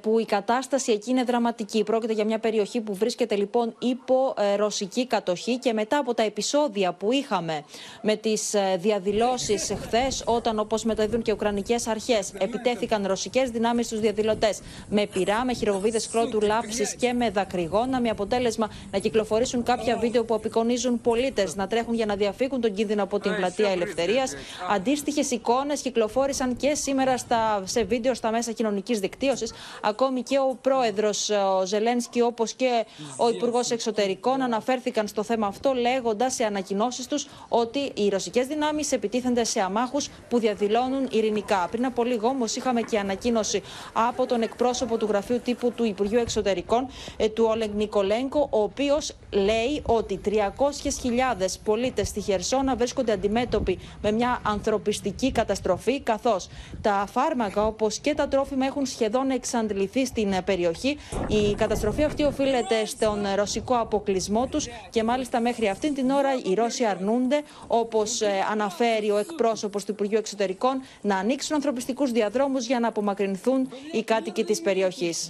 που η κατάσταση εκεί είναι δραματική. Πρόκειται για μια περιοχή που βρίσκεται λοιπόν υπό ρωσική κατοχή, και μετά από τα επεισόδια που είχαμε με τις διαδηλώσεις χθες, όταν, όπως μεταδίδουν και ουκρανικές αρχές, επιτέθηκαν ρωσικές δυνάμεις στους διαδηλωτές με πυρά, με χειροβομβίδες κρότου λάμψης και με δακρυγόνα, με αποτέλεσμα να κυκλοφορήσουν κάποια βίντεο που απεικονίζουν πολίτες να τρέχουν για να διαφύγουν τον κίνδυνο από την πλατεία Ελευθερίας. Αντίστοιχες εικόνες κυκλοφόρησαν και σήμερα στα, σε βίντεο στα μέσα κοινωνικής δικτύωσης. Ακόμη και ο πρόεδρος ο Ζελένσκι, όπως και ο υπουργός εξωτερικών, αναφέρθηκαν στο θέμα αυτό, λέγοντας σε ανακοινώσεις τους ότι οι ρωσικές δυνάμεις επιτίθενται σε αμάχους που διαδηλώνουν ειρηνικά. Πριν από λίγο όμως είχαμε και ανακοίνωση από τον εκπρόσωπο του γραφείου τύπου του Υπουργείου Εξωτερικών, του Όλεγ Νικολέγκο, ο οποίος λέει ότι τριακόσιες χιλιάδες πολίτες στη Χερσόνα βρίσκονται αντιμέτωποι με μια ανθρωπιστική καταστροφή, καθώς τα φάρμακα όπως και τα τρόφιμα έχουν σχεδόν εξαντληθεί στην περιοχή. Η καταστροφή αυτή οφείλεται στον ρωσικό αποκλεισμό τους, και μάλιστα μέχρι αυτήν την ώρα οι Ρώσοι αρνούνται, όπως αναφέρει ο εκπρόσωπος του Υπουργείου Εξωτερικών, να ανοίξουν ανθρωπιστικούς διαδρόμους για να απομακρυνθούν οι κάτοικοι της περιοχής.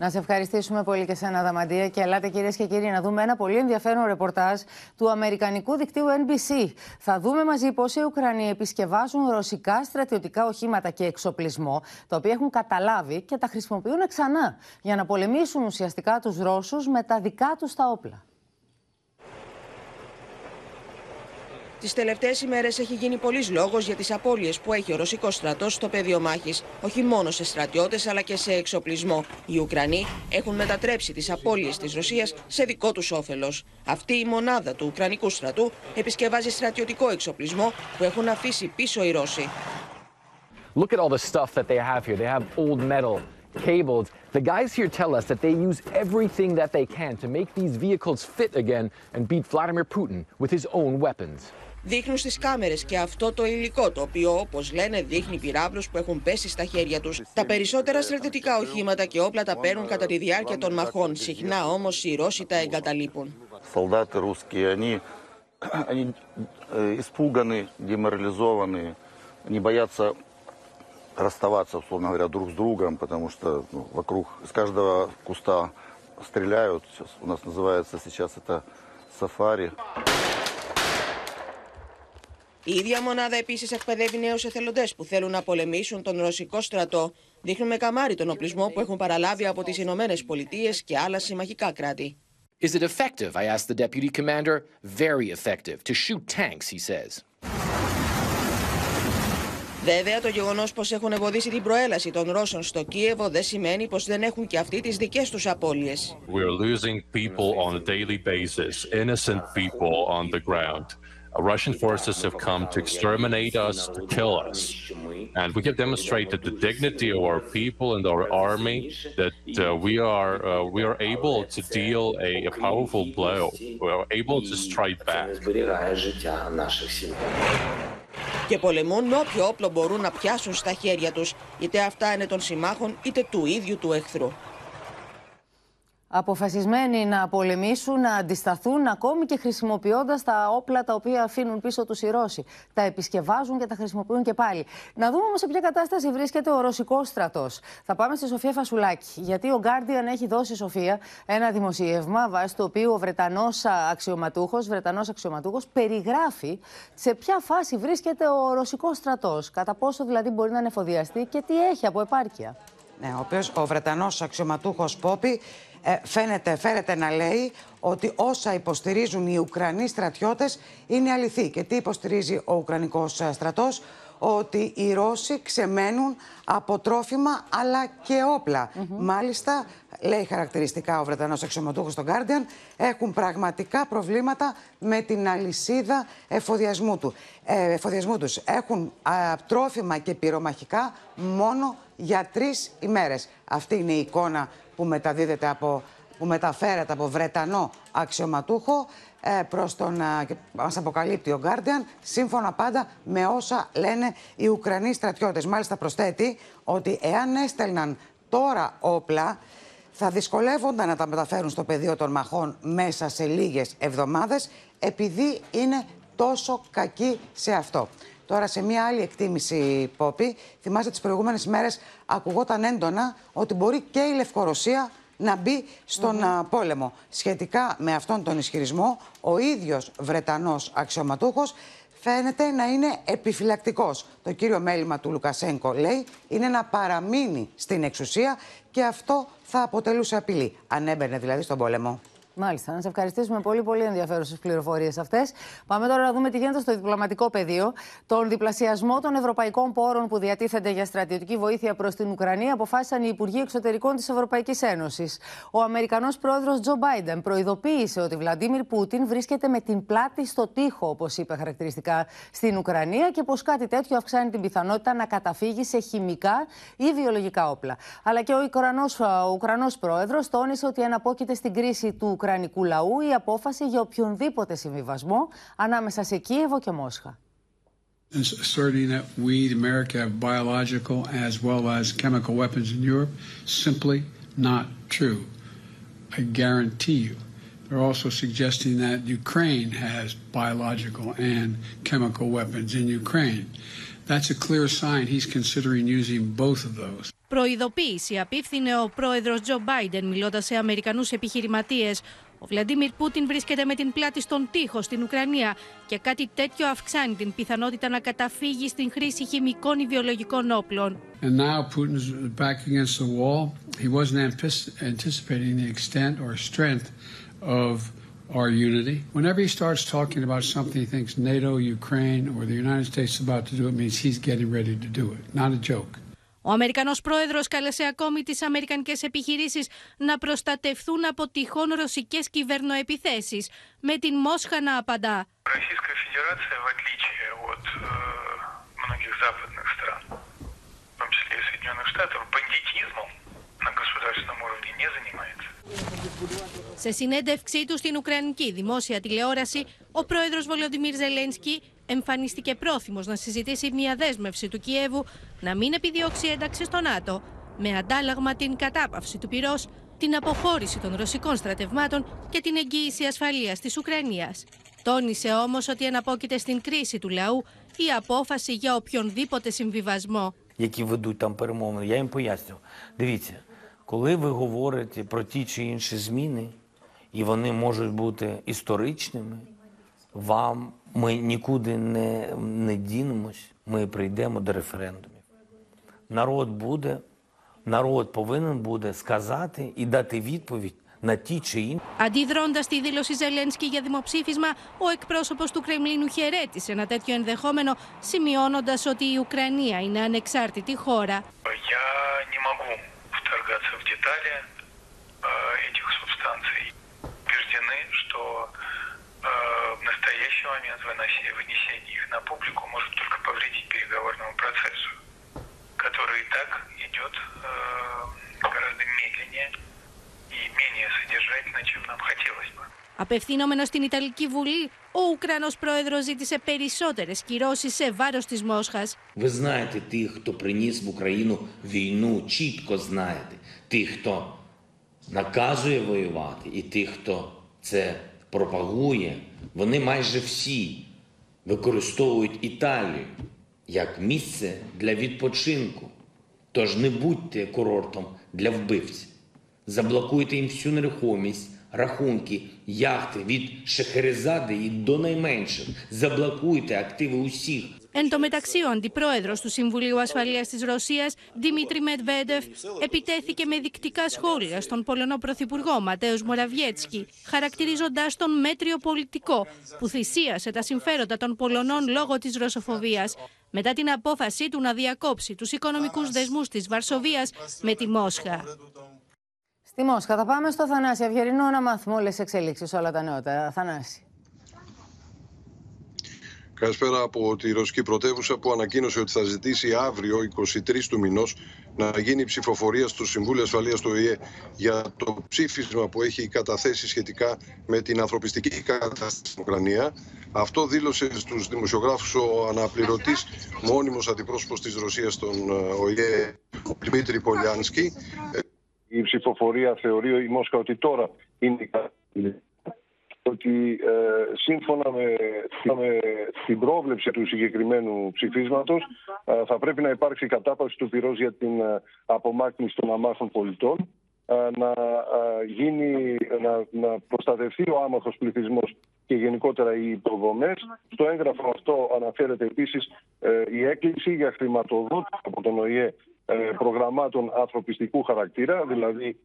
Να σε ευχαριστήσουμε πολύ και σένα, Αδαμαντία. Και ελάτε, κυρίες και κύριοι, να δούμε ένα πολύ ενδιαφέρον ρεπορτάζ του αμερικανικού δικτύου Εν Μπι Σι. Θα δούμε μαζί πώς οι Ουκρανοί επισκευάζουν ρωσικά στρατιωτικά οχήματα και εξοπλισμό, τα οποία έχουν καταλάβει και τα χρησιμοποιούν ξανά για να πολεμήσουν ουσιαστικά τους Ρώσους με τα δικά τους τα όπλα. Τις τελευταίες ημέρες έχει γίνει πολλής λόγος για τις απώλειες που έχει ο ρωσικός στρατός στο πεδίο μάχης, όχι μόνο σε στρατιώτες αλλά και σε εξοπλισμό. Οι Ουκρανοί έχουν μετατρέψει τις απώλειες της Ρωσίας σε δικό τους όφελος. Αυτή η μονάδα του Ουκρανικού στρατού επισκευάζει στρατιωτικό εξοπλισμό που έχουν αφήσει πίσω οι Ρώσοι. Look at all the stuff that they have here. They have old metal. cabled. The guys here tell us that they use everything that they can to make these vehicles fit again and beat Vladimir Putin with his own weapons. Δείχνουν στις κάμερες και αυτό το υλικό, το οποίο, όπως λένε, δείχνει πυράβλους που έχουν πέσει στα χέρια τους. Τα περισσότερα στρατιωτικά οχήματα και όπλα τα παίρνουν κατά τη διάρκεια των μαχών. Συχνά όμως οι Ρώσοι τα εγκαταλείπουν. Солдаты русские, они, они испуганы, деморализованы, не боятся расставаться, условно говоря, друг с другом, потому что ну, вокруг с каждого куста стреляют. Сейчас, у нас называется сейчас это сафари. Η ίδια μονάδα επίσης εκπαιδεύει νέους εθελοντές που θέλουν να πολεμήσουν τον ρωσικό στρατό. Δείχνουν με καμάρι τον οπλισμό που έχουν παραλάβει από τις Ηνωμένες Πολιτείες και άλλα συμμαχικά κράτη. Is it effective? I asked the deputy commander. Very effective. To shoot tanks, he says. Βέβαια, το γεγονός πως έχουν εμποδίσει την προέλαση των Ρώσων στο Κίεβο δεν σημαίνει πως δεν έχουν και αυτοί τις δικές τους απώλειες. We're losing people on a daily basis, innocent people on the ground. Russian forces have come to exterminate us, to kill us. And we have demonstrated the dignity of our people and our army that uh, we are uh, we are able to deal a, a powerful blow. We are able to strike back. Και πολεμούν με όποιο όπλο μπορούν να πιάσουν στα χέρια τους, είτε αυτά είναι των συμμάχων, είτε του ίδιου του εχθρού. Αποφασισμένοι να πολεμήσουν, να αντισταθούν, ακόμη και χρησιμοποιώντας τα όπλα τα οποία αφήνουν πίσω τους οι Ρώσοι. Τα επισκευάζουν και τα χρησιμοποιούν και πάλι. Να δούμε όμως σε ποια κατάσταση βρίσκεται ο ρωσικός στρατός. Θα πάμε στη Σοφία Φασουλάκη, γιατί ο Guardian έχει δώσει, Σοφία, ένα δημοσίευμα βάσει το οποίο ο Βρετανός αξιωματούχος, Βρετανός αξιωματούχος περιγράφει σε ποια φάση βρίσκεται ο ρωσικός στρατός, κατά πόσο δηλαδή μπορεί να ανεφοδιαστεί και τι έχει από επάρκεια. Ναι, ο οποίος ο Βρετανός αξιωματούχος Πόπη ε, φαίνεται, φέρεται να λέει ότι όσα υποστηρίζουν οι Ουκρανοί στρατιώτες είναι αληθή. Και τι υποστηρίζει ο Ουκρανικός στρατός? Ότι οι Ρώσοι ξεμένουν από τρόφιμα αλλά και όπλα. Mm-hmm. Μάλιστα, λέει χαρακτηριστικά ο Βρετανός αξιωματούχος στον Guardian, έχουν πραγματικά προβλήματα με την αλυσίδα εφοδιασμού, του. Ε, εφοδιασμού τους. Έχουν α, τρόφιμα και πυρομαχικά μόνο για τρεις ημέρες. Αυτή είναι η εικόνα που μεταδίδεται από, που μεταφέρεται από Βρετανό αξιωματούχο προς τον, μας αποκαλύπτει ο Guardian, σύμφωνα πάντα με όσα λένε οι Ουκρανοί στρατιώτες. Μάλιστα προσθέτει ότι εάν έστελναν τώρα όπλα, θα δυσκολεύονταν να τα μεταφέρουν στο πεδίο των μαχών μέσα σε λίγες εβδομάδες, επειδή είναι τόσο κακοί σε αυτό. Τώρα, σε μία άλλη εκτίμηση, Πόπη, θυμάστε τις προηγούμενες μέρες ακουγόταν έντονα ότι μπορεί και η Λευκορωσία να μπει στον mm-hmm. πόλεμο. Σχετικά με αυτόν τον ισχυρισμό, ο ίδιος Βρετανός αξιωματούχος φαίνεται να είναι επιφυλακτικός. Το κύριο μέλημα του Λουκασένκο, λέει, είναι να παραμείνει στην εξουσία και αυτό θα αποτελούσε απειλή, αν έμπαινε δηλαδή στον πόλεμο. Μάλιστα. Να σε ευχαριστήσουμε πολύ, πολύ ενδιαφέρουσες πληροφορίες αυτές. Πάμε τώρα να δούμε τι γίνεται στο διπλωματικό πεδίο. Τον διπλασιασμό των ευρωπαϊκών πόρων που διατίθενται για στρατιωτική βοήθεια προς την Ουκρανία αποφάσισαν οι Υπουργοί Εξωτερικών της Ευρωπαϊκής Ένωσης. Ο Αμερικανός πρόεδρος Τζο Μπάιντεν προειδοποίησε ότι ο Βλαντίμιρ Πούτιν βρίσκεται με την πλάτη στο τοίχο, όπως είπε χαρακτηριστικά, στην Ουκρανία και πως κάτι τέτοιο αυξάνει την πιθανότητα να καταφύγει σε χημικά ή βιολογικά όπλα. Αλλά και ο Ουκρανός, ο Ουκρανός πρόεδρος τόνισε ότι αναπόκειται στην κρίση του Ουκρανικού λαού η απόφαση για οποιονδήποτε συμβιβασμό ανάμεσα σε Κίεβο και Μόσχα. Asserting that we, America, have biological as well as chemical weapons in Europe, simply not true. I guarantee you. They're also suggesting that Ukraine has biological and chemical weapons in Ukraine. That's a clear sign he's considering using both of those. Προειδοποίηση απίφθινε ο πρόεδρος Τζο Μπάιντεν μιλώντας σε Αμερικανούς επιχειρηματίες. Ο Βλαντίμιρ Πούτιν βρίσκεται με την πλάτη στον τοίχο στην Ουκρανία και κάτι τέτοιο αυξάνει την πιθανότητα να καταφύγει στην χρήση χημικών ή βιολογικών όπλων. And now Putin's back against the wall. He wasn't anticipating the extent or strength of our unity. Whenever he starts talking about something he thinks NATO, Ukraine or the United States is about to do, it means he's getting ready to do it. Not a joke. Ο Αμερικανός πρόεδρος κάλεσε ακόμη τις αμερικανικές επιχειρήσεις να προστατευθούν από τυχόν ρωσικές κυβερνοεπιθέσεις, με την Μόσχα να απαντά. Σε συνέντευξή του στην Ουκρανική Δημόσια Τηλεόραση, ο πρόεδρος Βολοντίμιρ Ζελένσκι εμφανίστηκε πρόθυμος να συζητήσει μια δέσμευση του Κιέβου να μην επιδιώξει ένταξη στο ΝΑΤΟ, με αντάλλαγμα την κατάπαυση του πυρός, την αποχώρηση των ρωσικών στρατευμάτων και την εγγύηση ασφαλείας της Ουκρανίας. Τόνισε όμως ότι εναπόκειται στην κρίση του λαού η απόφαση για οποιονδήποτε συμβιβασμό. Які ведуть там перемовини, я їм пояснюю. Дивіться, коли ви говорите про ті чи інші зміни, і вони можуть бути історичними, вам ми нікуди не, не дінемось, ми прийдемо до референдумів. Народ буде, народ повинен буде сказати і дати відповідь. Αντιδρώντας τη δήλωση Ζελένσκι για δημοψήφισμα, ο εκπρόσωπος του Κρεμλίνου χαιρέτησε ένα τέτοιο ενδεχόμενο, σημειώνοντας ότι η Ουκρανία είναι ανεξάρτητη χώρα. Απευθυνόμενος στην Ιταλική Βουλή, ο Ουκρανός πρόεδρος ζήτησε περισσότερες κυρώσεις σε βάρος της Μόσχας. Ви знаєте тих, хто приніс в Україну війну, чітко знаєте. Тих, хто наказує воювати і тих, хто це пропагує, вони майже всі використовують Італію як місце для відпочинку. Тож не будьте курортом для вбивців. Заблокуйте їм всю нерухомість, рахунки, яхти від Шεχερезади і до найменших. Заблокуйте активи усіх. Εν τω μεταξύ, ο αντιπρόεδρος του Συμβουλίου Ασφαλείας της Ρωσίας, Δημήτρη Μετβέντεφ, επιτέθηκε με δεικτικά σχόλια στον Πολωνό Πρωθυπουργό Ματέους Μοραβιέτσκι, χαρακτηρίζοντας τον μέτριο πολιτικό που θυσίασε τα συμφέροντα των Πολωνών λόγω της ρωσοφοβίας, μετά την απόφασή του να διακόψει τους οικονομικούς δεσμούς της Βαρσοβίας με τη Μόσχα. Στη Μόσχα θα πάμε στο Θανάση Αυγερινό να μάθουμε όλες τις εξελίξεις, όλα τα νεότερα. Θανάση. Καλησπέρα από τη ρωσική πρωτεύουσα που ανακοίνωσε ότι θα ζητήσει αύριο, εικοστή τρίτη του μηνός, να γίνει ψηφοφορία στο Συμβούλιο Ασφαλείας του Ο Ε Ε για το ψήφισμα που έχει καταθέσει σχετικά με την ανθρωπιστική κατάσταση στην Ουκρανία. Αυτό δήλωσε στους δημοσιογράφους ο αναπληρωτής μόνιμος αντιπρόσωπος της Ρωσίας στον Ο Ε Ε, ο Δημήτρη Πολιάνσκι. Η ψηφοφορία θεωρεί η Μόσχα ότι τώρα είναι ότι ε, σύμφωνα με, με την πρόβλεψη του συγκεκριμένου ψηφίσματος ε, θα πρέπει να υπάρξει η κατάπαυση του πυρός για την ε, απομάκρυνση των αμάχων πολιτών, ε, να, ε, γίνει, να, να προστατευτεί ο άμαχος πληθυσμός και γενικότερα οι υποδομές. Στο έγγραφο αυτό αναφέρεται επίσης ε, η έκκληση για χρηματοδότηση από τον Ο Ε Ε προγραμμάτων ανθρωπιστικού χαρακτήρα, δηλαδή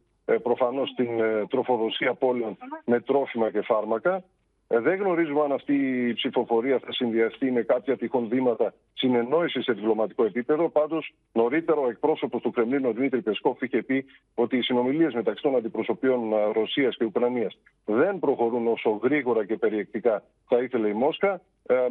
προφανώς την τροφοδοσία πόλεων με τρόφιμα και φάρμακα. Δεν γνωρίζουμε αν αυτή η ψηφοφορία θα συνδυαστεί με κάποια τυχόν βήματα συνεννόησης σε διπλωματικό επίπεδο. Πάντως, νωρίτερα ο εκπρόσωπος του Κρεμλίνου, ο Δημήτρη Πεσκόφ, είχε πει ότι οι συνομιλίες μεταξύ των αντιπροσωπείων Ρωσίας και Ουκρανίας δεν προχωρούν όσο γρήγορα και περιεκτικά θα ήθελε η Μόσχα.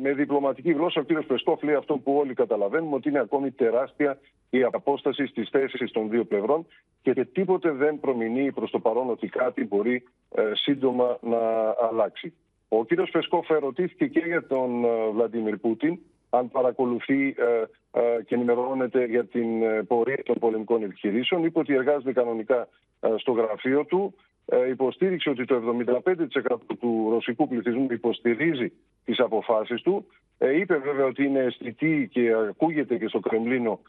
Με διπλωματική γλώσσα, ο κ. Πεσκόφ λέει αυτό που όλοι καταλαβαίνουμε, ότι είναι ακόμη τεράστια η απόσταση στις θέσεις των δύο πλευρών και τίποτε δεν προμηνύει προς το παρόν ότι κάτι μπορεί σύντομα να αλλάξει. Ο κ. Πεσκόφ ερωτήθηκε και για τον Βλαντίμιρ Πούτιν, αν παρακολουθεί και ενημερώνεται για την πορεία των πολεμικών επιχειρήσεων. Είπε ότι εργάζεται κανονικά στο γραφείο του. Υποστήριξε ότι το εβδομήντα πέντε τοις εκατό του ρωσικού πληθυσμού υποστηρίζει τις αποφάσεις του. Είπε βέβαια ότι είναι αισθητή και ακούγεται και στο Κρεμλίνο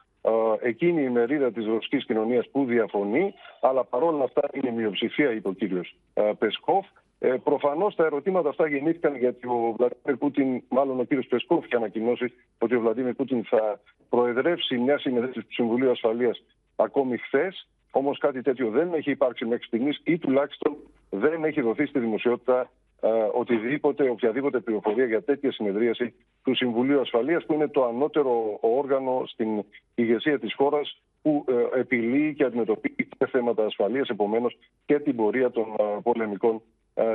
εκείνη η μερίδα της ρωσικής κοινωνίας που διαφωνεί, αλλά παρόλα αυτά είναι μειοψηφία, είπε ο κύριος Πεσκόφ. Ε, προφανώς τα ερωτήματα αυτά γεννήθηκαν γιατί ο Βλαντίμιρ Πούτιν, μάλλον ο κύριος Πεσκόφ, είχε ανακοινώσει ότι ο Βλαντίμιρ Πούτιν θα προεδρεύσει μια συνεδρίαση του Συμβουλίου Ασφαλείας ακόμη χθες. Όμως κάτι τέτοιο δεν έχει υπάρξει μέχρι στιγμής ή τουλάχιστον δεν έχει δοθεί στη δημοσιότητα ε, οτιδήποτε, οποιαδήποτε πληροφορία για τέτοια συνεδρίαση του Συμβουλίου Ασφαλείας, που είναι το ανώτερο όργανο στην ηγεσία της χώρας που ε, επιλύει και αντιμετωπίζει και θέματα ασφαλείας, επομένως και την πορεία των ε, πολεμικών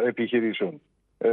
επιχειρήσεων. Ε,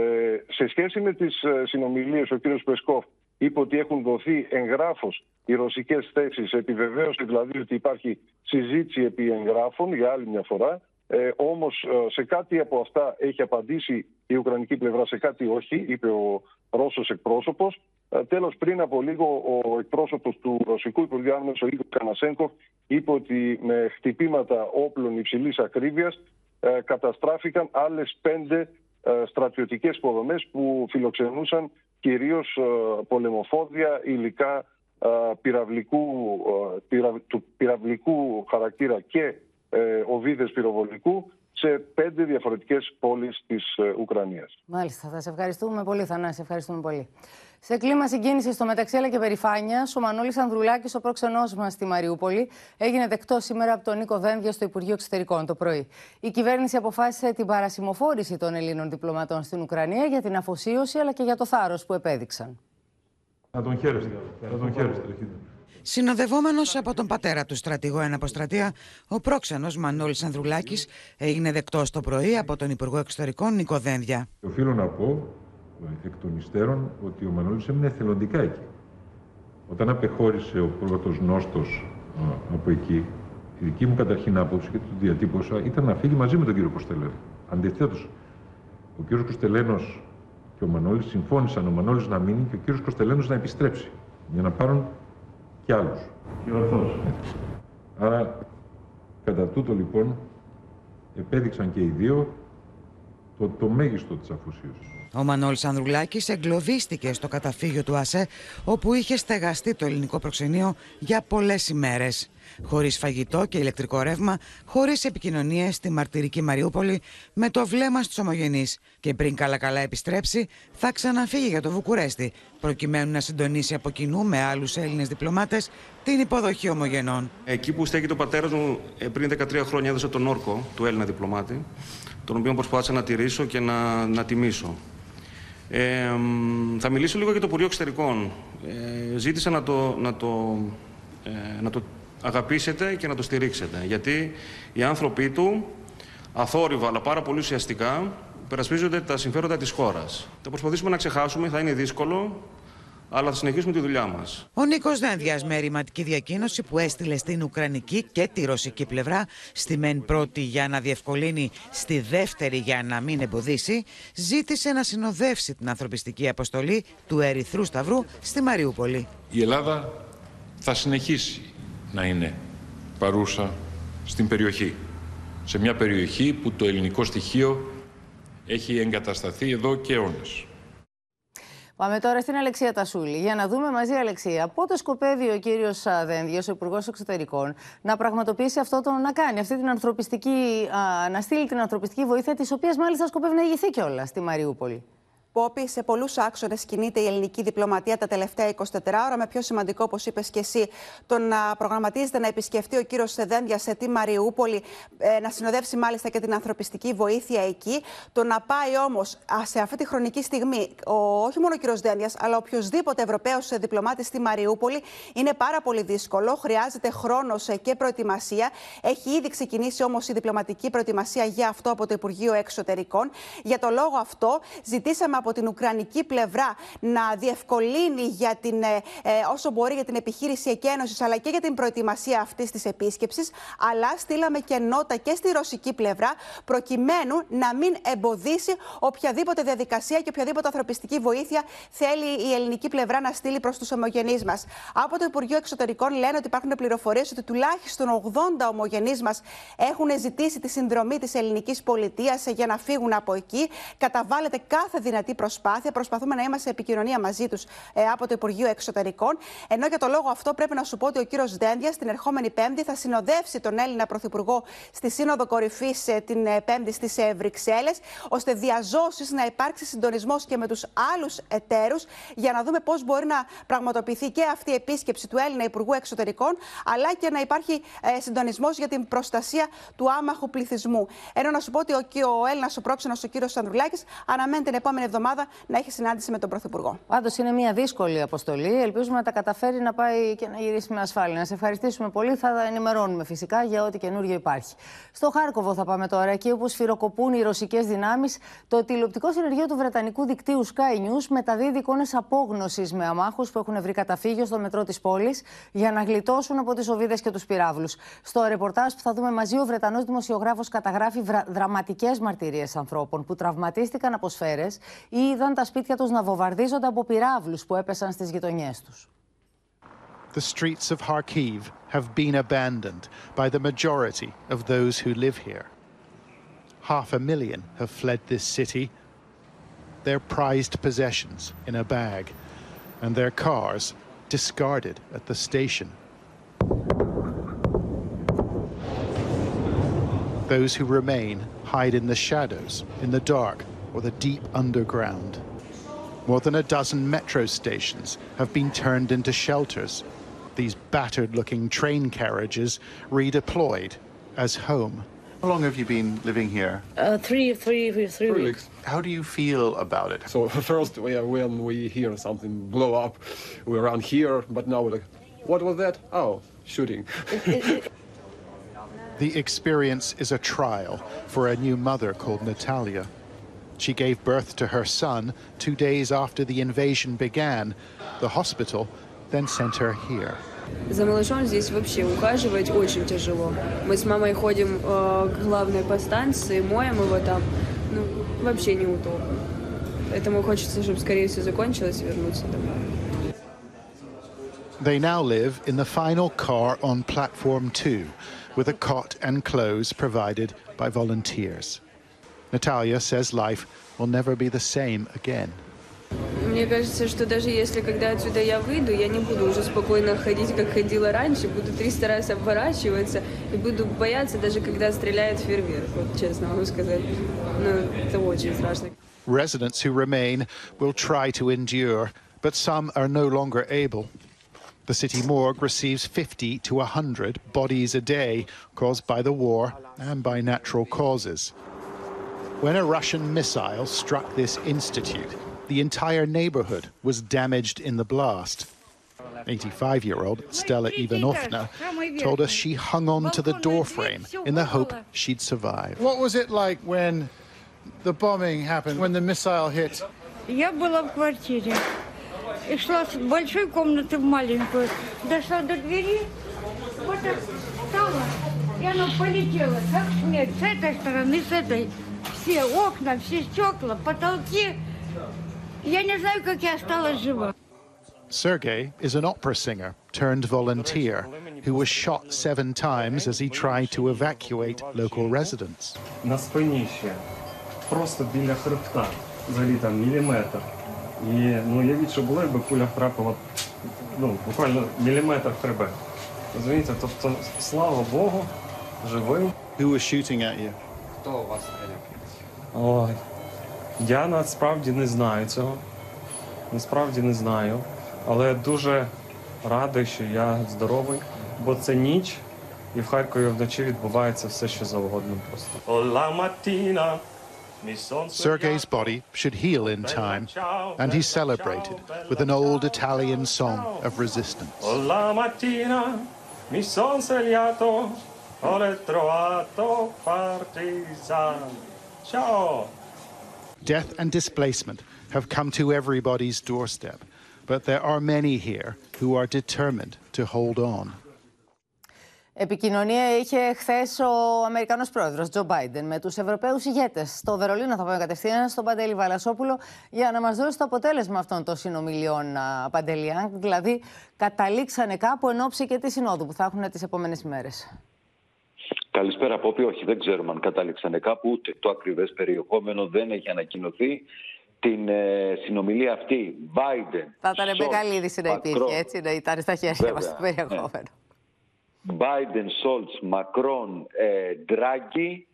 σε σχέση με τις συνομιλίες, ο κύριος Πεσκόφ είπε ότι έχουν δοθεί εγγράφως οι ρωσικές θέσεις, επιβεβαίωση δηλαδή ότι υπάρχει συζήτηση επί εγγράφων για άλλη μια φορά. Ε, όμως σε κάτι από αυτά έχει απαντήσει η Ουκρανική πλευρά, σε κάτι όχι, είπε ο Ρώσος εκπρόσωπος. Ε, τέλος, πριν από λίγο ο εκπρόσωπος του Ρωσικού Υπουργείου Άμυνας, ο Ίγκορ Κανασένκοφ, είπε ότι με χτυπήματα όπλων υψηλής ακρίβειας ε, καταστράφηκαν άλλες πέντε ε, στρατιωτικές υποδομές που φιλοξενούσαν κυρίως ε, πολεμοφόδια, υλικά ε, πυραυλικού, ε, πυρα, του πυραυλικού χαρακτήρα και οβίδες πυροβολικού σε πέντε διαφορετικές πόλεις της Ουκρανίας. Μάλιστα, θα σε ευχαριστούμε πολύ, Θανάση, σε ευχαριστούμε πολύ. Σε κλίμα συγκίνησης στο μεταξύ αλλά και περηφάνειας, ο Μανώλης Ανδρουλάκης, ο πρόξενός μας στη Μαριούπολη, έγινε δεκτός σήμερα από τον Νίκο Δένδια στο Υπουργείο Εξωτερικών το πρωί. Η κυβέρνηση αποφάσισε την παρασημοφόρηση των Ελλήνων διπλωματών στην Ουκρανία για την αφοσίωση αλλά και για το θάρρος που επέδειξαν. Να τον χαίρεστε, να τον χαίρεστε. Συνοδευόμενος από τον πατέρα του, στρατηγό εν αποστρατεία, ο πρόξενος Μανώλης Ανδρουλάκης έγινε δεκτός το πρωί από τον Υπουργό Εξωτερικών Νίκο Δένδια. Οφείλω να πω εκ των υστέρων ότι ο Μανώλης έμεινε εθελοντικά εκεί. Όταν απεχώρησε ο πρώτος νόστος από εκεί, η δική μου καταρχήν άποψη και του διατύπωσα ήταν να φύγει μαζί με τον κύριο Κωστελένο. Αντιθέτως, ο κύριος Κωστελένος και ο Μανώλης συμφώνησαν ο Μανώλης να μείνει και ο κύριος Κωστελένος να επιστρέψει για να πάρουν και άλλους. Και ορθώς. Άρα, κατά τούτο λοιπόν, επέδειξαν και οι δύο το, το μέγιστο της αφοσίωσης. Ο Μανώλης Ανδρουλάκης εγκλωβίστηκε στο καταφύγιο του ΑΣΕ, όπου είχε στεγαστεί το ελληνικό προξενείο για πολλές ημέρες. Χωρίς φαγητό και ηλεκτρικό ρεύμα, χωρίς επικοινωνίες στη μαρτυρική Μαριούπολη, με το βλέμμα στους ομογενείς. Και πριν καλά-καλά επιστρέψει, θα ξαναφύγει για το Βουκουρέστι, προκειμένου να συντονίσει από κοινού με άλλους Έλληνες διπλωμάτες την υποδοχή ομογενών. Εκεί που στέκει ο πατέρας μου, πριν δεκατρία χρόνια έδωσα τον όρκο του Έλληνα διπλωμάτη, τον οποίο προσπάθησα να τηρήσω και να, να τιμήσω. Ε, θα μιλήσω λίγο για το Υπουργείο Εξωτερικών. Ε, ζήτησα να το, να, το, ε, να το αγαπήσετε και να το στηρίξετε. Γιατί οι άνθρωποι του, αθόρυβα αλλά πάρα πολύ ουσιαστικά, περασπίζονται τα συμφέροντα της χώρας. Θα προσπαθήσουμε να ξεχάσουμε, θα είναι δύσκολο, αλλά θα συνεχίσουμε τη δουλειά μας. Ο Νίκος Δένδιας, με ρηματική διακοίνωση που έστειλε στην ουκρανική και τη ρωσική πλευρά, στη μεν πρώτη για να διευκολύνει, στη δεύτερη για να μην εμποδίσει, ζήτησε να συνοδεύσει την ανθρωπιστική αποστολή του Ερυθρού Σταυρού στη Μαριούπολη. Η Ελλάδα θα συνεχίσει να είναι παρούσα στην περιοχή. Σε μια περιοχή που το ελληνικό στοιχείο έχει εγκατασταθεί εδώ και αιώνες. Πάμε τώρα στην Αλεξία Τασούλη για να δούμε μαζί, Αλεξία, πότε σκοπεύει ο κύριος Δένδιας, ο Υπουργός Εξωτερικών, να πραγματοποιήσει αυτό το να κάνει, αυτή την ανθρωπιστική, να στείλει την ανθρωπιστική βοήθεια, της οποίας μάλιστα σκοπεύει να ηγηθεί κιόλας στη Μαριούπολη. Πόπη, σε πολλούς άξονες κινείται η ελληνική διπλωματία τα τελευταία εικοσιτέσσερις ώρα. Με πιο σημαντικό, όπως είπες και εσύ, το να προγραμματίζεται να επισκεφτεί ο κύριος Δένδια σε τη Μαριούπολη, να συνοδεύσει μάλιστα και την ανθρωπιστική βοήθεια εκεί. Το να πάει όμως σε αυτή τη χρονική στιγμή, ο, όχι μόνο ο κύριος Δένδια, αλλά οποιοδήποτε Ευρωπαίος διπλωμάτης στη Μαριούπολη, είναι πάρα πολύ δύσκολο. Χρειάζεται χρόνος και προετοιμασία. Έχει ήδη ξεκινήσει όμως η διπλωματική προετοιμασία για αυτό από το Υπουργείο Εξωτερικών. Για το λόγο αυτό, ζητήσαμε από την ουκρανική πλευρά να διευκολύνει για την, ε, όσο μπορεί για την επιχείρηση εκένωσης αλλά και για την προετοιμασία αυτής της επίσκεψης. Αλλά στείλαμε και νότα και στη ρωσική πλευρά προκειμένου να μην εμποδίσει οποιαδήποτε διαδικασία και οποιαδήποτε ανθρωπιστική βοήθεια θέλει η ελληνική πλευρά να στείλει προς τους ομογενείς μας. Από το Υπουργείο Εξωτερικών λένε ότι υπάρχουν πληροφορίες ότι τουλάχιστον ογδόντα ομογενείς μας έχουν ζητήσει τη συνδρομή της ελληνικής πολιτείας για να φύγουν από εκεί. Καταβάλλεται κάθε δυνατή προσπάθεια. Προσπαθούμε να είμαστε σε επικοινωνία μαζί τους ε, από το Υπουργείο Εξωτερικών. Ενώ για το λόγο αυτό πρέπει να σου πω ότι ο κύριος Δένδιας την ερχόμενη Πέμπτη θα συνοδεύσει τον Έλληνα Πρωθυπουργό στη Σύνοδο Κορυφής ε, την ε, Πέμπτη στις ε, Βρυξέλλες, ώστε διαζώσεις να υπάρξει συντονισμός και με τους άλλους εταίρους για να δούμε πώς μπορεί να πραγματοποιηθεί και αυτή η επίσκεψη του Έλληνα Υπουργού Εξωτερικών, αλλά και να υπάρχει ε, συντονισμός για την προστασία του άμαχου πληθυσμού. Ενώ να σου πω ότι ο, ο Έλληνας ο πρόξενος, ο κύριος Ανδρουλάκης, αναμένει την επόμενη εβδομάδα εβδομάδα να έχει συνάντηση με τον Πρωθυπουργό. Πάντως είναι μια δύσκολη αποστολή. Ελπίζουμε να τα καταφέρει να πάει και να γυρίσει με ασφάλεια. Να σε ευχαριστήσουμε πολύ. Θα τα ενημερώνουμε φυσικά για ό,τι καινούργιο υπάρχει. Στο Χάρκοβο θα πάμε τώρα, εκεί όπου σφυροκοπούν οι ρωσικές δυνάμεις. Το τηλεοπτικό συνεργείο του βρετανικού δικτύου Sky News μεταδίδει εικόνες απόγνωσης με αμάχους που έχουν βρει καταφύγιο στο μετρό της πόλης για να γλιτώσουν από τις οβίδες και τους πυράβλους. Στο ρεπορτάζ που θα δούμε μαζί, ο Βρετανός δημοσιογράφος καταγράφει βρα... δραματικές μαρτυρίες ανθρώπων που τραυματίστηκαν από σφαίρες ή είδαν τα σπίτια τους να βομβαρδίζονται από πυράβλους που έπεσαν στις γειτονιές τους. The streets of Kharkiv have been abandoned by the majority of those who live here. Half a million have fled this city. Their prized possessions in a bag and their cars discarded at the station. Those who remain hide in the shadows, in the dark, or the deep underground. More than a dozen metro stations have been turned into shelters. These battered-looking train carriages redeployed as home. How long have you been living here? Uh, three, three, three, three weeks. How do you feel about it? So first, we are, when we hear something blow up, we're around here, but now we're like, what was that? Oh, shooting. The experience is a trial for a new mother called Natalia. She gave birth to her son two days after the invasion began. The hospital then sent her here. За малышом здесь вообще ухаживать очень тяжело. Мы с мамой ходим к главной по станции, моем его там. Ну, вообще неудобно. Поэтому хочется, чтобы скорее все закончилось и вернуться домой. They now live in the final car on platform two, with a cot and clothes provided by volunteers. Natalia says life will never be the same again. Мне кажется, что даже если когда отсюда я выйду, я не буду уже спокойно ходить, как ходила раньше, буду триста раз обворачиваться и буду бояться, даже когда стреляет фейерверк. Вот честно могу сказать, ну это очень страшно. Residents who remain will try to endure, but some are no longer able. The city morgue receives fifty to one hundred bodies a day caused by the war and by natural causes. When a Russian missile struck this institute, the entire neighborhood was damaged in the blast. eighty-five-year-old Stella Ivanovna told us she hung on to the doorframe in the hope she'd survive. What was it like when the bombing happened, when the missile hit? Я была в квартире. И шла с большой комнаты в маленькую, дошла до двери, вот так встала, и оно полетело, как снег, с этой стороны, с этой. Все окна, все стекла, потолки. Я не знаю, как я осталась жива. Sergei is an opera singer turned volunteer who was shot seven times as he tried to evacuate local residents. На спине еще, просто біля хребта, взагалі там міліметр. И, ну, я вижу, что было, бы пуля втрапила, ну, буквально миллиметр в хребет. Извините, то, что, слава богу, живым. Who was shooting at you? Кто у вас стрелял? Ой, я насправді не знаю цього. Насправді не знаю. Але дуже радий, що я здоровий, бо це ніч, і в Харкові вночі відбувається все, що завгодно просто. Ола матіна. Sergei's body should heal in time, and he's celebrated with an old Italian song of resistance. Death and displacement have come to everybody's doorstep, but there are many here who are determined to hold on. Επικοινωνία είχε χθες ο Αμερικανός πρόεδρος Τζο Μπάιντεν με τους Ευρωπαίους ηγέτες. Στο Βερολίνο θα πάμε κατευθείαν στον Παντέλη Βαλασόπουλο για να μας δώσει το αποτέλεσμα αυτών των συνομιλιών, Παντέλη. Δηλαδή, καταλήξανε κάπου εν ώψη και τη συνόδου που θα έχουν τις επόμενες μέρες. Καλησπέρα, Πόπη. Όχι, δεν ξέρουμε αν κατάληξανε κάπου, ούτε το ακριβές περιεχόμενο δεν έχει ανακοινωθεί. Την ε, συνομιλία αυτή, Μπάιντεν. Θα ήταν Μπεκαλίδης να υπήρχε, έτσι, να ήταν στα χέρια μας το περιεχόμενο. Ναι. Μπάιντεν, Σόλτς, Μακρόν, Ντράγκη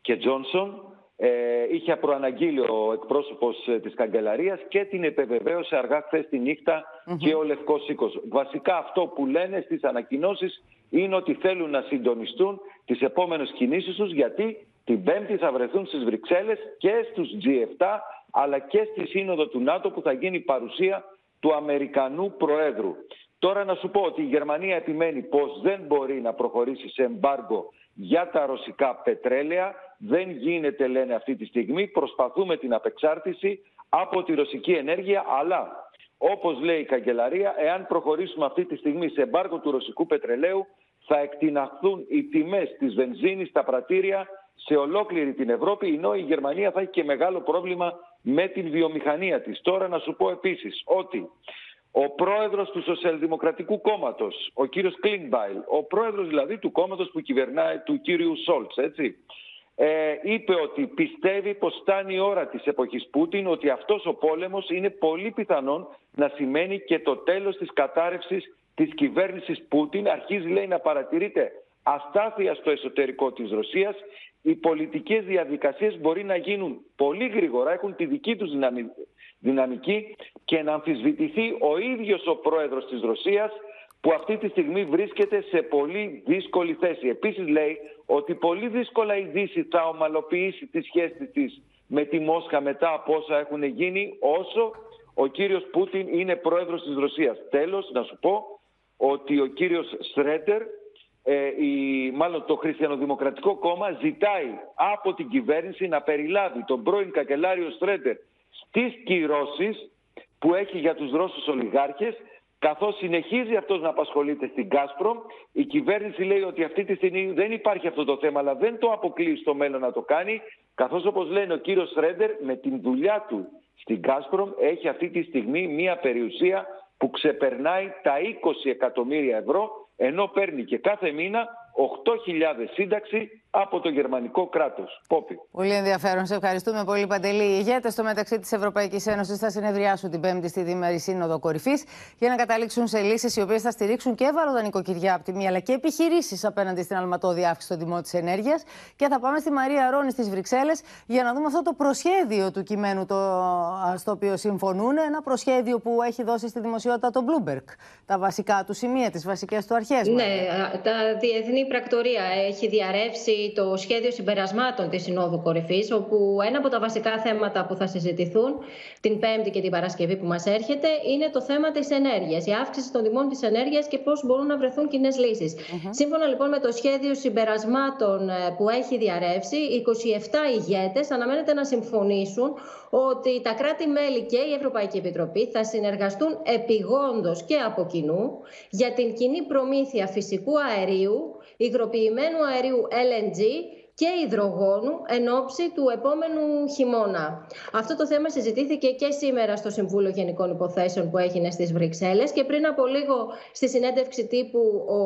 και Τζόνσον. Ε, είχε προαναγγείλει ο εκπρόσωπος της Καγκελαρίας και την επεβεβαίωσε αργά χθες τη νύχτα mm-hmm. και ο Λευκός Οίκος. Βασικά αυτό που λένε στις ανακοινώσεις είναι ότι θέλουν να συντονιστούν τις επόμενες κινήσεις τους, γιατί την Πέμπτη θα βρεθούν στις Βρυξέλλες και στους τζι επτά αλλά και στη σύνοδο του ΝΑΤΟ που θα γίνει παρουσία του Αμερικανού Προέδρου. Τώρα να σου πω ότι η Γερμανία επιμένει πως δεν μπορεί να προχωρήσει σε εμπάργκο για τα ρωσικά πετρέλαια. Δεν γίνεται, λένε, αυτή τη στιγμή. Προσπαθούμε την απεξάρτηση από τη ρωσική ενέργεια, αλλά όπως λέει η Καγκελαρία, εάν προχωρήσουμε αυτή τη στιγμή σε εμπάργκο του ρωσικού πετρελαίου, θα εκτιναχθούν οι τιμές της βενζίνης στα πρατήρια σε ολόκληρη την Ευρώπη, ενώ η Γερμανία θα έχει και μεγάλο πρόβλημα με την βιομηχανία της. Τώρα να σου πω επίσης ότι ο πρόεδρος του Σοσιαλδημοκρατικού Κόμματος, ο κύριος Κλίνμπαϊλ, ο πρόεδρος δηλαδή του κόμματος που κυβερνάει, του κύριου Σόλτς, έτσι, ε, είπε ότι πιστεύει πως φτάνει η ώρα της εποχής Πούτιν, ότι αυτός ο πόλεμος είναι πολύ πιθανόν να σημαίνει και το τέλος της κατάρρευσης της κυβέρνησης Πούτιν. Αρχίζει, λέει, να παρατηρείται αστάθεια στο εσωτερικό της Ρωσίας. Οι πολιτικές διαδικασίες μπορεί να γίνουν πολύ γρήγορα, έχουν τη δική τους δυναμική και να αμφισβητηθεί ο ίδιος ο πρόεδρος της Ρωσίας, που αυτή τη στιγμή βρίσκεται σε πολύ δύσκολη θέση. Επίσης λέει ότι πολύ δύσκολα η Δύση θα ομαλοποιήσει τη σχέση της με τη Μόσχα μετά από όσα έχουν γίνει, όσο ο κύριος Πούτιν είναι πρόεδρος της Ρωσίας. Τέλος, να σου πω ότι ο κύριος Σρέντερ, Ε, η, μάλλον το Χριστιανοδημοκρατικό Κόμμα, ζητάει από την κυβέρνηση να περιλάβει τον πρώην καγκελάριο Σρέντερ στις κυρώσεις που έχει για τους Ρώσους ολιγάρχες, καθώς συνεχίζει αυτός να απασχολείται στην Gazprom. Η κυβέρνηση λέει ότι αυτή τη στιγμή δεν υπάρχει αυτό το θέμα, αλλά δεν το αποκλείει στο μέλλον να το κάνει, καθώς, όπως λένε, ο κύριος Σρέντερ με την δουλειά του στην Gazprom έχει αυτή τη στιγμή μια περιουσία που ξεπερνάει τα είκοσι εκατομμύρια ευρώ, ενώ παίρνει και κάθε μήνα οκτώ χιλιάδες σύνταξη από το γερμανικό κράτος. Πόπη. Πολύ ενδιαφέρον. Σε ευχαριστούμε πολύ, Παντελή. Οι ηγέτες στο μεταξύ της Ευρωπαϊκής Ένωσης θα συνεδριάσουν την Πέμπτη στη Διήμερη Σύνοδο Κορυφής για να καταλήξουν σε λύσεις οι οποίες θα στηρίξουν και βαρόδα νοικοκυριά από τη μία, αλλά και επιχειρήσεις απέναντι στην αλματώδη αύξηση των τιμών της ενέργειας. Και θα πάμε στη Μαρία Ρόνη στις Βρυξέλλες για να δούμε αυτό το προσχέδιο του κειμένου το... στο οποίο συμφωνούν. Ένα προσχέδιο που έχει δώσει στη δημοσιότητα το Bloomberg. Τα βασικά του σημεία, τις βασικές του αρχές. Ναι, μάλλον. Τα διεθνή πρακτορία έχει διαρρεύσει το σχέδιο συμπερασμάτων της Συνόδου Κορυφής, όπου ένα από τα βασικά θέματα που θα συζητηθούν την Πέμπτη και την Παρασκευή που μας έρχεται είναι το θέμα της ενέργειας, η αύξηση των τιμών της ενέργειας και πώς μπορούν να βρεθούν κοινές λύσεις. Mm-hmm. Σύμφωνα λοιπόν με το σχέδιο συμπερασμάτων που έχει διαρρεύσει, είκοσι επτά ηγέτες αναμένεται να συμφωνήσουν ότι τα κράτη-μέλη και η Ευρωπαϊκή Επιτροπή θα συνεργαστούν επιγόντως και από κοινού για την κοινή προμήθεια φυσικού αερίου, υγροποιημένου αερίου ελ εν τζι και υδρογόνου εν ώψη του επόμενου χειμώνα. Αυτό το θέμα συζητήθηκε και σήμερα στο Συμβούλιο Γενικών Υποθέσεων που έγινε στις Βρυξέλλες, και πριν από λίγο στη συνέντευξη τύπου ο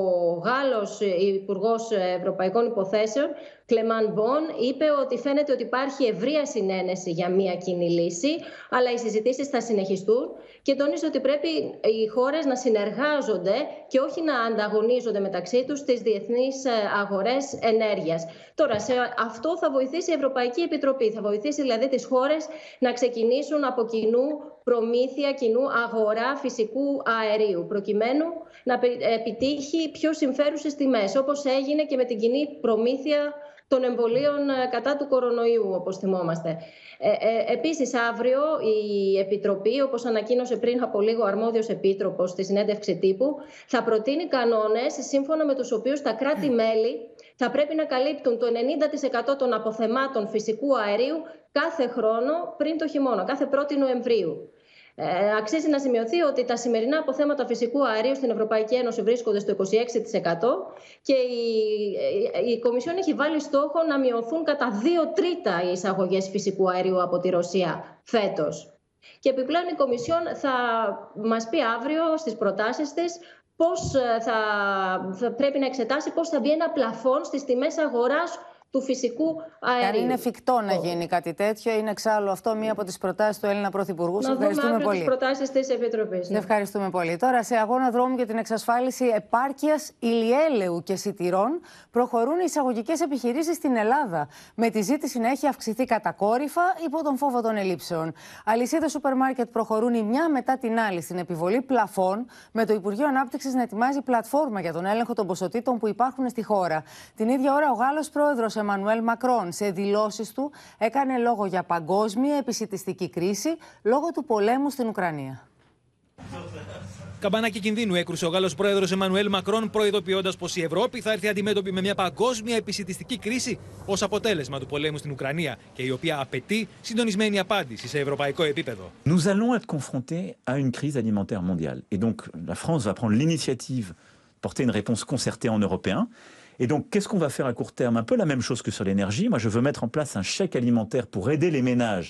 Γάλλος Υπουργός Ευρωπαϊκών Υποθέσεων Κλεμάν Μπον είπε ότι φαίνεται ότι υπάρχει ευρεία συνένεση για μια κοινή λύση, αλλά οι συζητήσεις θα συνεχιστούν, και τονίζει ότι πρέπει οι χώρες να συνεργάζονται και όχι να ανταγωνίζονται μεταξύ τους στις διεθνείς αγορές ενέργειας. Τώρα, σε αυτό θα βοηθήσει η Ευρωπαϊκή Επιτροπή. Θα βοηθήσει δηλαδή τις χώρες να ξεκινήσουν από κοινού προμήθεια, κοινού αγορά φυσικού αερίου, προκειμένου να επιτύχει πιο συμφέρουσες τιμές, όπως έγινε και με την κοινή προμήθεια των εμβολίων κατά του κορονοϊού, όπως θυμόμαστε. Ε, ε, επίσης, αύριο η Επιτροπή, όπως ανακοίνωσε πριν από λίγο ο αρμόδιος επίτροπος στη συνέντευξη τύπου, θα προτείνει κανόνες σύμφωνα με τους οποίους τα κράτη-μέλη θα πρέπει να καλύπτουν το ενενήντα τοις εκατό των αποθεμάτων φυσικού αερίου κάθε χρόνο πριν το χειμώνα, κάθε πρώτη Νοεμβρίου. Ε, αξίζει να σημειωθεί ότι τα σημερινά αποθέματα φυσικού αερίου στην Ευρωπαϊκή Ένωση βρίσκονται στο είκοσι έξι τοις εκατό και η, η, η Κομισιόν έχει βάλει στόχο να μειωθούν κατά δύο τρίτα οι εισαγωγές φυσικού αερίου από τη Ρωσία φέτος. Και επιπλέον η Κομισιόν θα μας πει αύριο στις προτάσεις της πώς θα, θα πρέπει να εξετάσει πώς θα μπει ένα πλαφόν στις τιμές αγοράς του φυσικού αερίου. Αν είναι εφικτό να γίνει κάτι τέτοιο, είναι εξάλλου αυτό μία από τις προτάσεις του Έλληνα Πρωθυπουργού. Να δούμε αύριο τις προτάσεις της Επιτροπής. Ναι. Ευχαριστούμε πολύ. Τώρα, σε αγώνα δρόμου για την εξασφάλιση επάρκειας ηλιέλαιου και σιτηρών, προχωρούν οι εισαγωγικές επιχειρήσεις στην Ελλάδα, με τη ζήτηση να έχει αυξηθεί κατακόρυφα υπό τον φόβο των ελλείψεων. Αλυσίδες σούπερ μάρκετ προχωρούν η μια μετά την άλλη στην επιβολή πλαφών, με το Υπουργείο Ανάπτυξης να ετοιμάζει πλατφόρμα για τον έλεγχο των ποσοτήτων που υπάρχουν στη χώρα. Την ίδια ώρα, ο Γάλλος πρόεδρος Εμμανουέλ Μακρόν σε δηλώσεις του έκανε λόγο για παγκόσμια επισιτιστική κρίση λόγω του πολέμου στην Ουκρανία. Καμπανάκι κινδύνου έκρουσε ο Γάλλος πρόεδρος Εμμανουέλ Μακρόν, προειδοποιώντας πως η Ευρώπη θα έρθει αντιμέτωπη με μια παγκόσμια επισιτιστική κρίση ως αποτέλεσμα του πολέμου στην Ουκρανία και η οποία απαιτεί συντονισμένη απάντηση σε ευρωπαϊκό επίπεδο. Nous allons être confrontés à une crise alimentaire mondiale et donc la France va prendre l'initiative de porter une réponse concertée en européen. Et donc, qu'est-ce qu'on va faire à court terme? Un peu la même chose que sur l'énergie. Moi, je veux mettre en place un chèque alimentaire pour aider les ménages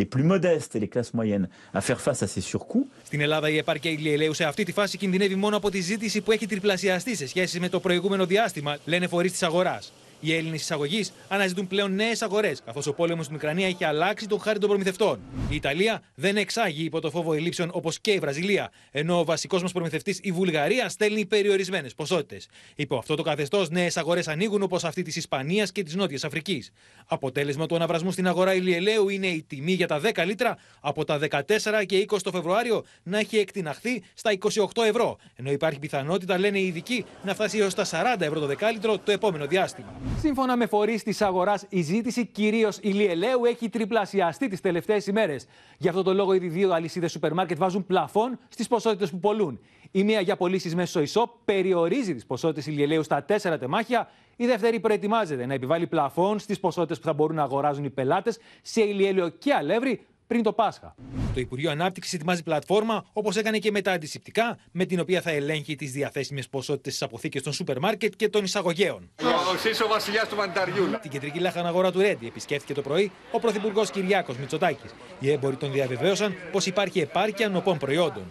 les plus modestes et les classes moyennes à faire face à ces surcoûts. Στην Ελλάδα, η επάρκεια ηλιαιλαίου σε αυτή τη φάση κινδυνεύει μόνο από τη ζήτηση που έχει τριπλασιαστεί σε σχέση με το προηγούμενο διάστημα, λένε φορείς της αγοράς. Οι Έλληνες εισαγωγείς αναζητούν πλέον νέες αγορές, καθώς ο πόλεμος στην Ουκρανία έχει αλλάξει τον χάρη των προμηθευτών. Η Ιταλία δεν εξάγει υπό το φόβο ελλείψεων όπως και η Βραζιλία, ενώ ο βασικός μας προμηθευτής, η Βουλγαρία, στέλνει περιορισμένες ποσότητες. Υπό αυτό το καθεστώς, νέες αγορές ανοίγουν όπως αυτή της Ισπανίας και της Νότιας Αφρικής. Αποτέλεσμα του αναβρασμού στην αγορά ηλιαιλαίου είναι η τιμή για τα δέκα λίτρα από τα δεκατέσσερα και είκοσι το Φεβρουάριο να έχει εκτιναχθεί στα είκοσι οκτώ ευρώ, ενώ υπάρχει πιθανότητα, λένε οι ειδικοί, να φτάσει έως τα σαράντα ευρώ το δεκάλιτρο το επόμενο διάστημα. Σύμφωνα με φορείς της αγοράς, η ζήτηση κυρίως ηλιαιλαίου έχει τριπλασιαστεί τις τελευταίες ημέρες. Γι' αυτό το λόγο, οι δύο αλυσίδες σούπερ μάρκετ βάζουν πλαφόν στις ποσότητες που πωλούν. Η μία για πωλήσεις μέσω ΙΣΟ περιορίζει τις ποσότητες ηλιαιλαίου στα τέσσερα τεμάχια. Η δεύτερη προετοιμάζεται να επιβάλλει πλαφόν στις ποσότητες που θα μπορούν να αγοράζουν οι πελάτες σε ηλιαίλαιο και αλεύρι πριν το Πάσχα. Το Υπουργείο Ανάπτυξης ετοιμάζει πλατφόρμα, όπως έκανε και με τα αντισηπτικά, με την οποία θα ελέγχει τις διαθέσιμες ποσότητες στις αποθήκες των σούπερ μάρκετ και των εισαγωγέων. Παραδοξής ο βασιλιάς του μανιταριού. Την κεντρική λάχανα αγορά του Ρέντι επισκέφθηκε το πρωί ο πρωθυπουργός Κυριάκος Μητσοτάκης. Οι έμποροι τον διαβεβαίωσαν πως υπάρχει επάρκεια νοπών προϊόντων.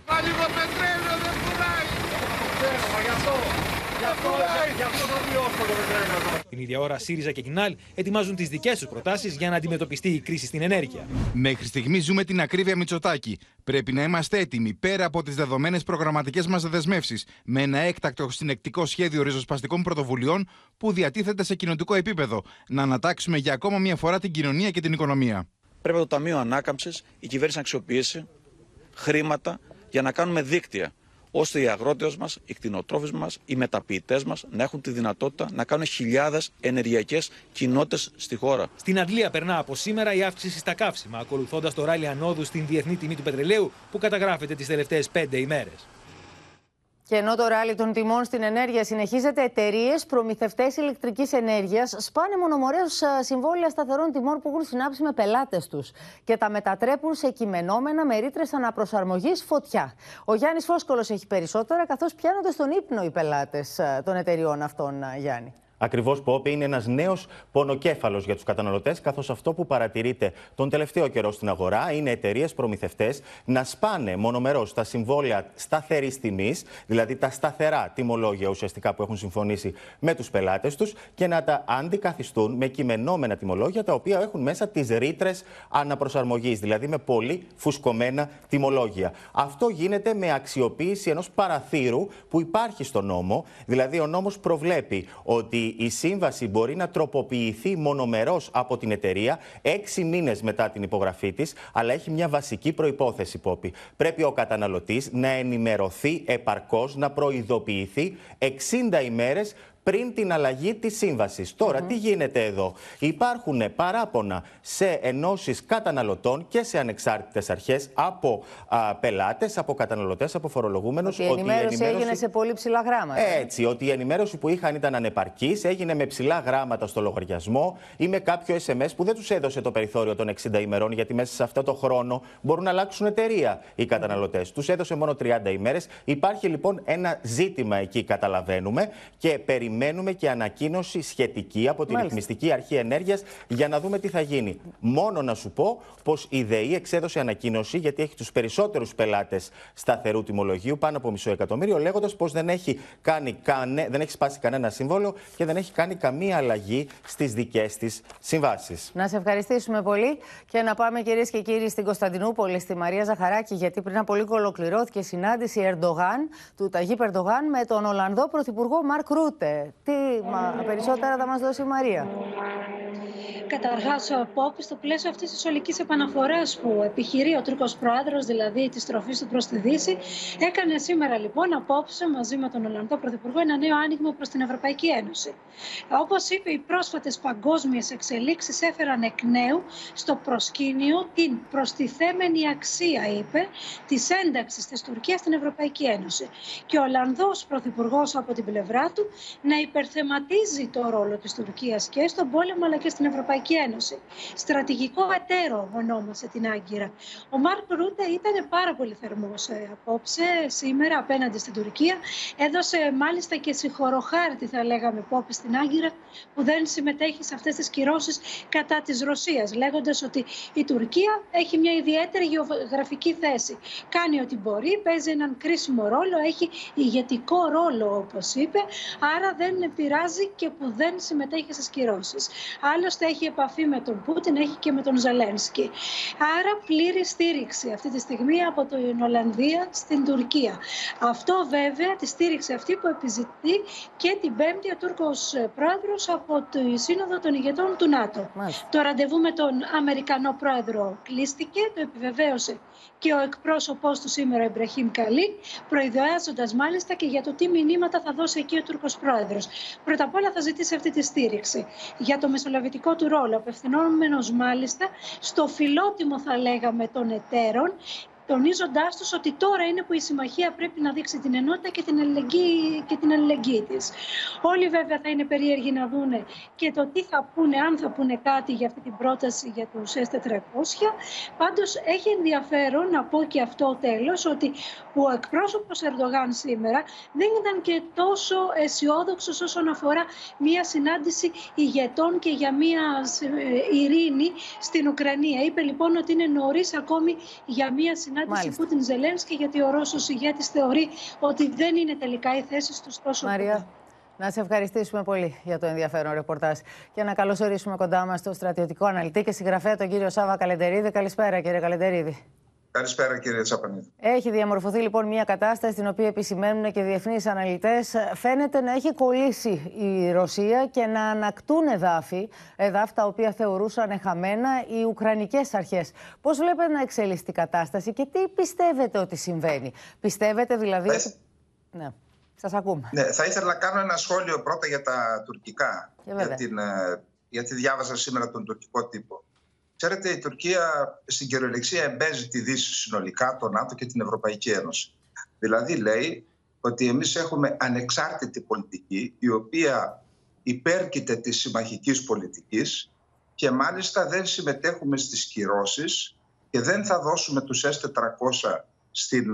Την ίδια ώρα, ΣΥΡΙΖΑ και ΚΙΝΑΛ ετοιμάζουν τις δικές τους προτάσεις για να αντιμετωπιστεί η κρίση στην ενέργεια. Μέχρι στιγμή ζούμε την ακρίβεια Μητσοτάκη. Πρέπει να είμαστε έτοιμοι πέρα από τις δεδομένες προγραμματικές μας δεσμεύσεις, με ένα έκτακτο συνεκτικό σχέδιο ριζοσπαστικών πρωτοβουλειών που διατίθεται σε κοινοτικό επίπεδο, να ανατάξουμε για ακόμα μια φορά την κοινωνία και την οικονομία. Πρέπει το Ταμείο Ανάκαμψης, η κυβέρνηση να αξιοποιήσει χρήματα για να κάνουμε δίκτυα, ώστε οι αγρότες μας, οι κτηνοτρόφοι μας, οι μεταποιητές μας να έχουν τη δυνατότητα να κάνουν χιλιάδες ενεργειακές κοινότητες στη χώρα. Στην Αγγλία περνά από σήμερα η αύξηση στα καύσιμα, ακολουθώντας το ράλι ανόδου στην διεθνή τιμή του πετρελαίου που καταγράφεται τις τελευταίες πέντε ημέρες. Και ενώ το ράλι των τιμών στην ενέργεια συνεχίζεται, εταιρείες, προμηθευτές ηλεκτρικής ενέργειας σπάνε μονομορέως συμβόλαια σταθερών τιμών που έχουν συνάψει με πελάτες τους και τα μετατρέπουν σε κειμενόμενα με ρήτρες αναπροσαρμογής φωτιά. Ο Γιάννης Φόσκολος έχει περισσότερα, καθώς πιάνονται στον ύπνο οι πελάτες των εταιρειών αυτών, Γιάννη. Ακριβώς, Πόπη, είναι ένας νέος πονοκέφαλος για τους καταναλωτές, καθώς αυτό που παρατηρείται τον τελευταίο καιρό στην αγορά είναι εταιρείες προμηθευτές να σπάνε μονομερώς τα συμβόλαια σταθερής τιμής, δηλαδή τα σταθερά τιμολόγια ουσιαστικά που έχουν συμφωνήσει με τους πελάτες τους, και να τα αντικαθιστούν με κειμενόμενα τιμολόγια τα οποία έχουν μέσα τις ρήτρες αναπροσαρμογής, δηλαδή με πολύ φουσκωμένα τιμολόγια. Αυτό γίνεται με αξιοποίηση ενός παραθύρου που υπάρχει στον νόμο, δηλαδή ο νόμος προβλέπει ότι η σύμβαση μπορεί να τροποποιηθεί μονομερώς από την εταιρεία έξι μήνες μετά την υπογραφή της, αλλά έχει μια βασική προϋπόθεση, Πόπη. Πρέπει ο καταναλωτής να ενημερωθεί επαρκώς, να προειδοποιηθεί εξήντα ημέρες πριν την αλλαγή της σύμβασης. Τώρα, mm-hmm. τι γίνεται εδώ? Υπάρχουν παράπονα σε ενώσεις καταναλωτών και σε ανεξάρτητες αρχές από α, πελάτες, από καταναλωτές, από φορολογούμενους. Ότι η ενημέρωση, ότι η ενημέρωση έγινε σε πολύ ψηλά γράμματα. Έτσι, ότι η ενημέρωση που είχαν ήταν ανεπαρκής, έγινε με ψηλά γράμματα στο λογαριασμό ή με κάποιο ες εμ ες που δεν τους έδωσε το περιθώριο των εξήντα ημερών, γιατί μέσα σε αυτό το χρόνο μπορούν να αλλάξουν εταιρεία οι καταναλωτές. Mm-hmm. Τους έδωσε μόνο τριάντα ημέρες. Υπάρχει λοιπόν ένα ζήτημα εκεί, καταλαβαίνουμε, και περιμένουμε. Περιμένουμε και ανακοίνωση σχετική από την Ρυθμιστική Αρχή Ενέργειας για να δούμε τι θα γίνει. Μόνο να σου πω πως η ΔΕΗ εξέδωσε ανακοίνωση, γιατί έχει τους περισσότερους πελάτες σταθερού τιμολογίου, πάνω από μισό εκατομμύριο, λέγοντας πως δεν έχει, κάνει κανε, δεν έχει σπάσει κανένα σύμβολο και δεν έχει κάνει καμία αλλαγή στις δικές της συμβάσεις. Να σε ευχαριστήσουμε πολύ και να πάμε, κυρίες και κύριοι, στην Κωνσταντινούπολη, στη Μαρία Ζαχαράκη, γιατί πριν από λίγο ολοκληρώθηκε η συνάντηση Ερντογάν, του Ταγίπ Ερντογάν, με τον Ολλανδό πρωθυπουργό Μαρκ Ρούτε. Τι μα, περισσότερα θα μας δώσει η Μαρία? Καταρχάς, ο Πόπη, στο πλαίσιο αυτής της ολικής επαναφοράς που επιχειρεί ο Τούρκος Πρόεδρος, δηλαδή της τροφής του προς τη Δύση, έκανε σήμερα λοιπόν, απόψε, μαζί με τον Ολλανδό Πρωθυπουργό, ένα νέο άνοιγμα προς την Ευρωπαϊκή Ένωση. Όπως είπε, οι πρόσφατες παγκόσμιες εξελίξεις έφεραν εκ νέου στο προσκήνιο την προστιθέμενη αξία, είπε, της ένταξης της Τουρκίας στην Ευρωπαϊκή Ένωση. Και ο Ολλανδός Πρωθυπουργός από την πλευρά του να υπερθεματίζει το ρόλο της Τουρκίας και στον πόλεμο αλλά και στην Ευρωπαϊκή Ένωση. Στρατηγικό εταίρο ονόμασε την Άγκυρα. Ο Μαρκ Ρούτε ήταν πάρα πολύ θερμός απόψε, σήμερα, απέναντι στην Τουρκία. Έδωσε μάλιστα και συγχωροχάρτη, θα λέγαμε, Πόπη στην Άγκυρα που δεν συμμετέχει σε αυτές τις κυρώσεις κατά της Ρωσίας, λέγοντας ότι η Τουρκία έχει μια ιδιαίτερη γεωγραφική θέση. Κάνει ό,τι μπορεί, παίζει έναν κρίσιμο ρόλο, έχει ηγετικό ρόλο, όπως είπε, άρα δεν πειράζει και που δεν συμμετέχει στις κυρώσεις. Άλλωστε έχει επαφή με τον Πούτιν, έχει και με τον Ζελένσκι. Άρα πλήρη στήριξη αυτή τη στιγμή από την Ολλανδία στην Τουρκία. Αυτό βέβαια, τη στήριξη αυτή που επιζητεί και την Πέμπτη ο Τούρκος Πρόεδρος από τη Σύνοδο των Ηγετών του ΝΑΤΟ. Μάλιστα. Το ραντεβού με τον Αμερικανό Πρόεδρο κλείστηκε, το επιβεβαίωσε και ο εκπρόσωπός του σήμερα, ο Ιμπραχήμ Καλί, προειδεάζοντας μάλιστα και για το τι μηνύματα θα δώσει εκεί ο Τούρκος Πρόεδρος. Πρώτα απ' όλα θα ζητήσει αυτή τη στήριξη για το μεσολαβητικό του ρόλο, απευθυνόμενος μάλιστα στο φιλότιμο, θα λέγαμε, των εταίρων, τονίζοντάς τους ότι τώρα είναι που η συμμαχία πρέπει να δείξει την ενότητα και την αλληλεγγύη, και την αλληλεγγύη της. Όλοι βέβαια θα είναι περίεργοι να δούνε και το τι θα πούνε, αν θα πούνε κάτι για αυτή την πρόταση για τους ες τετρακόσια. Πάντως έχει ενδιαφέρον να πω και αυτό τέλος, ότι ο εκπρόσωπος Ερντογάν σήμερα δεν ήταν και τόσο αισιόδοξος όσον αφορά μια συνάντηση ηγετών και για μια ειρήνη στην Ουκρανία. Είπε λοιπόν ότι είναι νωρίς ακόμη για μια συνάντηση. Συνάντηση Πούτιν Ζελένσκι, γιατί ο Ρώσος ηγέτης θεωρεί ότι δεν είναι τελικά οι θέσεις τους τόσο Μαρία, κοντά. Να σε ευχαριστήσουμε πολύ για το ενδιαφέρον ρεπορτάζ και να καλωσορίσουμε κοντά μας τον στρατιωτικό αναλυτή και συγγραφέα τον κύριο Σάβα Καλεντερίδη. Καλησπέρα κύριε Καλεντερίδη. Καλησπέρα κύριε Τσαπανίδου. Έχει διαμορφωθεί λοιπόν μια κατάσταση την οποία επισημαίνουν και διεθνείς αναλυτές. Φαίνεται να έχει κολλήσει η Ρωσία και να ανακτούν εδάφη, εδάφη τα οποία θεωρούσαν χαμένα οι ουκρανικές αρχές. Πώς βλέπετε να εξελίσσει η κατάσταση και τι πιστεύετε ότι συμβαίνει? Πιστεύετε δηλαδή... Θα... Ότι... Ναι, σας ακούμε. Ναι, θα ήθελα να κάνω ένα σχόλιο πρώτα για τα τουρκικά, για την... γιατί διάβασα σήμερα τον τουρκικό τύπο. Ξέρετε, η Τουρκία στην κυριολεξία εμπέζει τη Δύση συνολικά, το ΝΑΤΟ και την Ευρωπαϊκή Ένωση. Δηλαδή λέει ότι εμείς έχουμε ανεξάρτητη πολιτική η οποία υπέρκειται της συμμαχικής πολιτικής και μάλιστα δεν συμμετέχουμε στις κυρώσεις και δεν θα δώσουμε τους ες τετρακόσια στην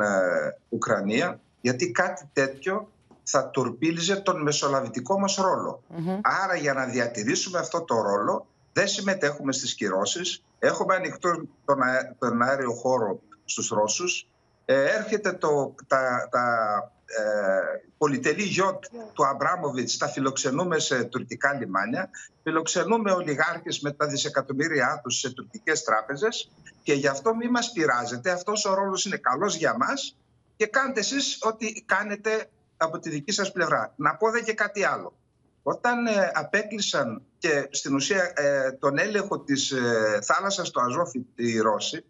Ουκρανία, γιατί κάτι τέτοιο θα τορπίλιζε τον μεσολαβητικό μας ρόλο. Mm-hmm. Άρα για να διατηρήσουμε αυτό το ρόλο δεν συμμετέχουμε στις κυρώσεις, έχουμε ανοιχτό τον, αέ, τον αέριο χώρο στους Ρώσους, ε, έρχεται το, τα, τα ε, πολυτελή γιότ του Αμπράμοβιτς, τα φιλοξενούμε σε τουρκικά λιμάνια, φιλοξενούμε ολιγάρχες με τα δισεκατομμύρια τους σε τουρκικές τράπεζες και γι' αυτό μη μας πειράζετε, αυτός ο ρόλος είναι καλός για μας και κάντε εσείς ό,τι κάνετε από τη δική σας πλευρά. Να πω δε και κάτι άλλο. Όταν ε, απέκλεισαν και στην ουσία ε, τον έλεγχο της ε, θάλασσας του Αζόφη οι Ρώσοι,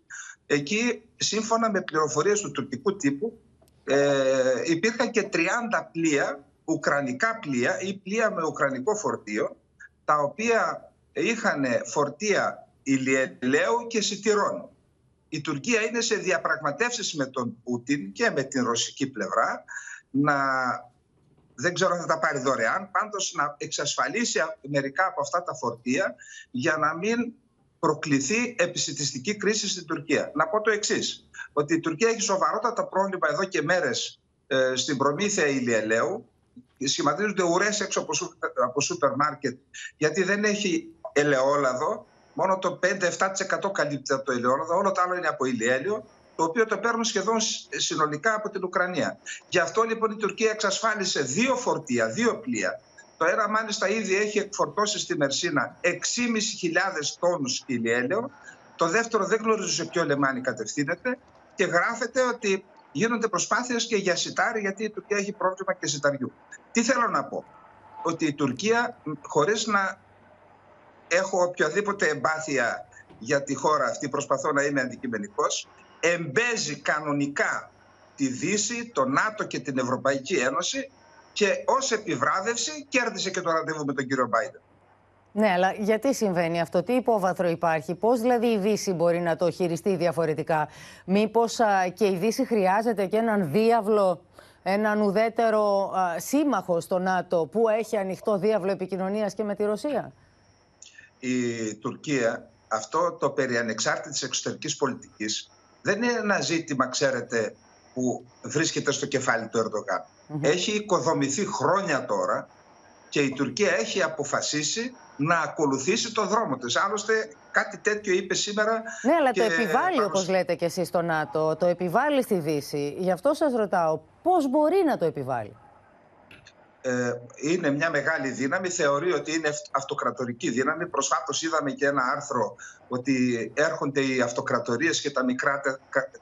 εκεί σύμφωνα με πληροφορίες του τουρκικού τύπου ε, υπήρχαν και τριάντα πλοία, ουκρανικά πλοία ή πλοία με ουκρανικό φορτίο, τα οποία είχαν φορτία ηλιελαίου και σιτηρών. Η Τουρκία είναι σε διαπραγματεύσεις με τον Πούτιν και με την ρωσική πλευρά να... Δεν ξέρω αν θα τα πάρει δωρεάν, πάντως να εξασφαλίσει μερικά από αυτά τα φορτία για να μην προκληθεί επισιτιστική κρίση στην Τουρκία. Να πω το εξής, ότι η Τουρκία έχει σοβαρότατα πρόβλημα εδώ και μέρες ε, στην προμήθεια ηλιελαίου. Σχηματίζονται ουρές έξω από, σου, από σούπερ μάρκετ, γιατί δεν έχει ελαιόλαδο. Μόνο το πέντε με εφτά τοις εκατό καλύπτει από το ελαιόλαδο, όλο το άλλο είναι από ηλιέλαιο, το οποίο το παίρνουν σχεδόν συνολικά από την Ουκρανία. Γι' αυτό λοιπόν η Τουρκία εξασφάλισε δύο φορτία, δύο πλοία. Το ένα μάλιστα ήδη έχει εκφορτώσει στη Μερσίνα έξι χιλιάδες πεντακόσιους τόνους ηλιέλαιο. Το δεύτερο δεν γνωρίζω σε ποιο λιμάνι κατευθύνεται και γράφεται ότι γίνονται προσπάθειες και για σιτάρι, γιατί η Τουρκία έχει πρόβλημα και σιταριού. Τι θέλω να πω. ότι η Τουρκία, χωρίς να έχω οποιαδήποτε εμπάθεια για τη χώρα αυτή, προσπαθώ να είμαι αντικειμενικός, εμπέζει κανονικά τη Δύση, το ΝΑΤΟ και την Ευρωπαϊκή Ένωση και ως επιβράδευση κέρδισε και το ραντεβού με τον κύριο Μπάιντεν. Ναι, αλλά γιατί συμβαίνει αυτό, τι υπόβαθρο υπάρχει, πώς δηλαδή η Δύση μπορεί να το χειριστεί διαφορετικά? Μήπως α, και η Δύση χρειάζεται και έναν διάβλο, έναν ουδέτερο α, σύμμαχο στο ΝΑΤΟ που έχει ανοιχτό διάβλο επικοινωνίας και με τη Ρωσία? Η Τουρκία, αυτό το περί ανεξάρτητης εξωτερικής πολιτικής, δεν είναι ένα ζήτημα, ξέρετε, που βρίσκεται στο κεφάλι του Ερντογάν. Mm-hmm. Έχει οικοδομηθεί χρόνια τώρα και η Τουρκία έχει αποφασίσει να ακολουθήσει το δρόμο της. Άλλωστε κάτι τέτοιο είπε σήμερα. Ναι, αλλά και... το επιβάλλει, όπως λέτε και εσείς, στο ΝΑΤΟ, το επιβάλλει στη Δύση. Γι' αυτό σας ρωτάω, πώς μπορεί να το επιβάλλει? Ε, είναι μια μεγάλη δύναμη, θεωρεί ότι είναι αυτοκρατορική δύναμη. Προσφάτως είδαμε και ένα άρθρο ότι έρχονται οι αυτοκρατορίες και τα μικρά,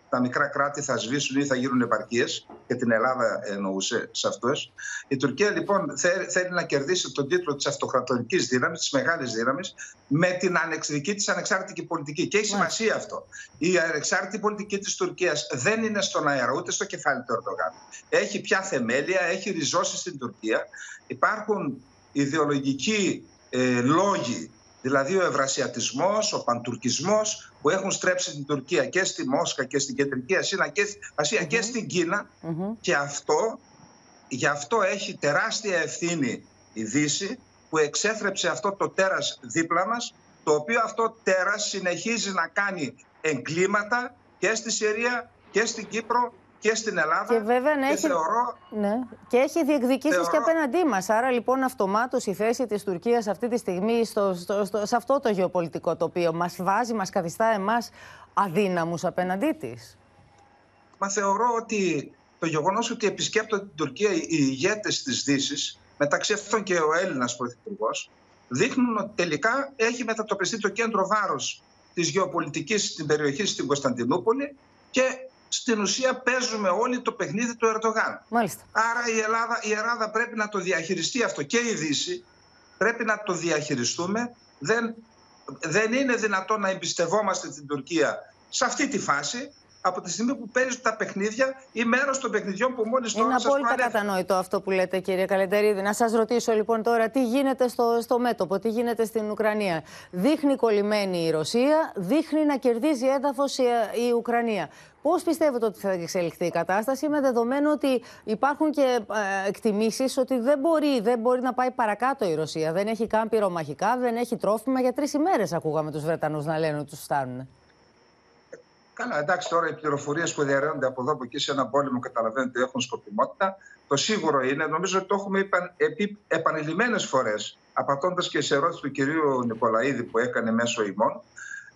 τα μικρά κράτη θα σβήσουν ή θα γίνουν επαρκίες, και την Ελλάδα εννοούσε σε αυτές. Η Τουρκία λοιπόν θέλει να κερδίσει τον τίτλο της αυτοκρατορικής δύναμης, της μεγάλης δύναμης, με την δική της ανεξάρτητη πολιτική, και έχει σημασία αυτό. Η ανεξάρτητη πολιτική της Τουρκίας δεν είναι στον αέρα ούτε στο κεφάλι του Ερντογάν. Έχει πια θεμέλια, έχει ριζώσει στην Τουρκία. Υπάρχουν ιδεολογικοί ε, λόγοι, δηλαδή ο ευρασιατισμός, ο παντουρκισμός, που έχουν στρέψει την Τουρκία και στη Μόσχα και στην Κεντρική Ασία και, Ασία, mm-hmm. και στην Κίνα. Mm-hmm. Και αυτό, γι' αυτό έχει τεράστια ευθύνη η Δύση που εξέθρεψε αυτό το τέρας δίπλα μας, το οποίο αυτό τέρας συνεχίζει να κάνει εγκλήματα και στη Συρία και στην Κύπρο και στην Ελλάδα. Και βέβαια να και έχει, θεωρώ... ναι. και έχει διεκδικήσεις θεωρώ... και απέναντί μας. Άρα λοιπόν αυτομάτως η θέση της Τουρκίας αυτή τη στιγμή στο, στο, στο, σε αυτό το γεωπολιτικό τοπίο μας βάζει, μας καθιστά εμάς αδύναμους απέναντί της. Μα θεωρώ ότι το γεγονός ότι επισκέπτονται την Τουρκία οι ηγέτες της Δύσης, μεταξύ αυτών και ο Έλληνας πρωθυπουργός, δείχνουν ότι τελικά έχει μετατοπιστεί το κέντρο βάρος της γεωπολιτικής στην περιοχή, στην Κωνσταντινούπολη, και στην ουσία παίζουμε όλοι το παιχνίδι του Ερντογάν. Μάλιστα. Άρα η Ελλάδα, η Ελλάδα πρέπει να το διαχειριστεί αυτό, και η Δύση πρέπει να το διαχειριστούμε. Δεν, δεν είναι δυνατόν να εμπιστευόμαστε την Τουρκία σε αυτή τη φάση, από τη στιγμή που παίζουν τα παιχνίδια ή μέρος των παιχνιδιών που μόλις τώρα σας προανέφερα. Είναι απόλυτα κατανόητο αυτό που λέτε, κύριε Καλεντερίδη. Να σας ρωτήσω λοιπόν τώρα τι γίνεται στο, στο μέτωπο, τι γίνεται στην Ουκρανία. Δείχνει κολλημένη η Ρωσία, δείχνει να κερδίζει έδαφος η, η Ουκρανία. Πώς πιστεύετε ότι θα εξελιχθεί η κατάσταση, με δεδομένο ότι υπάρχουν και ε, εκτιμήσεις ότι δεν μπορεί, δεν μπορεί να πάει παρακάτω η Ρωσία? Δεν έχει καν πυρομαχικά, δεν έχει τρόφιμα. Για τρεις ημέρες ακούγαμε τους Βρετανούς να λένε ότι τους φτάνουν. Καλά, εντάξει, τώρα οι πληροφορίες που διαρρέονται από εδώ από εκεί σε έναν πόλεμο, καταλαβαίνετε, έχουν σκοπιμότητα. Το σίγουρο είναι, νομίζω ότι το έχουμε επι, επανειλημμένες φορές, απαντώντας και σε ερώτηση του κυρίου Νικολαίδη που έκανε μέσω ημών,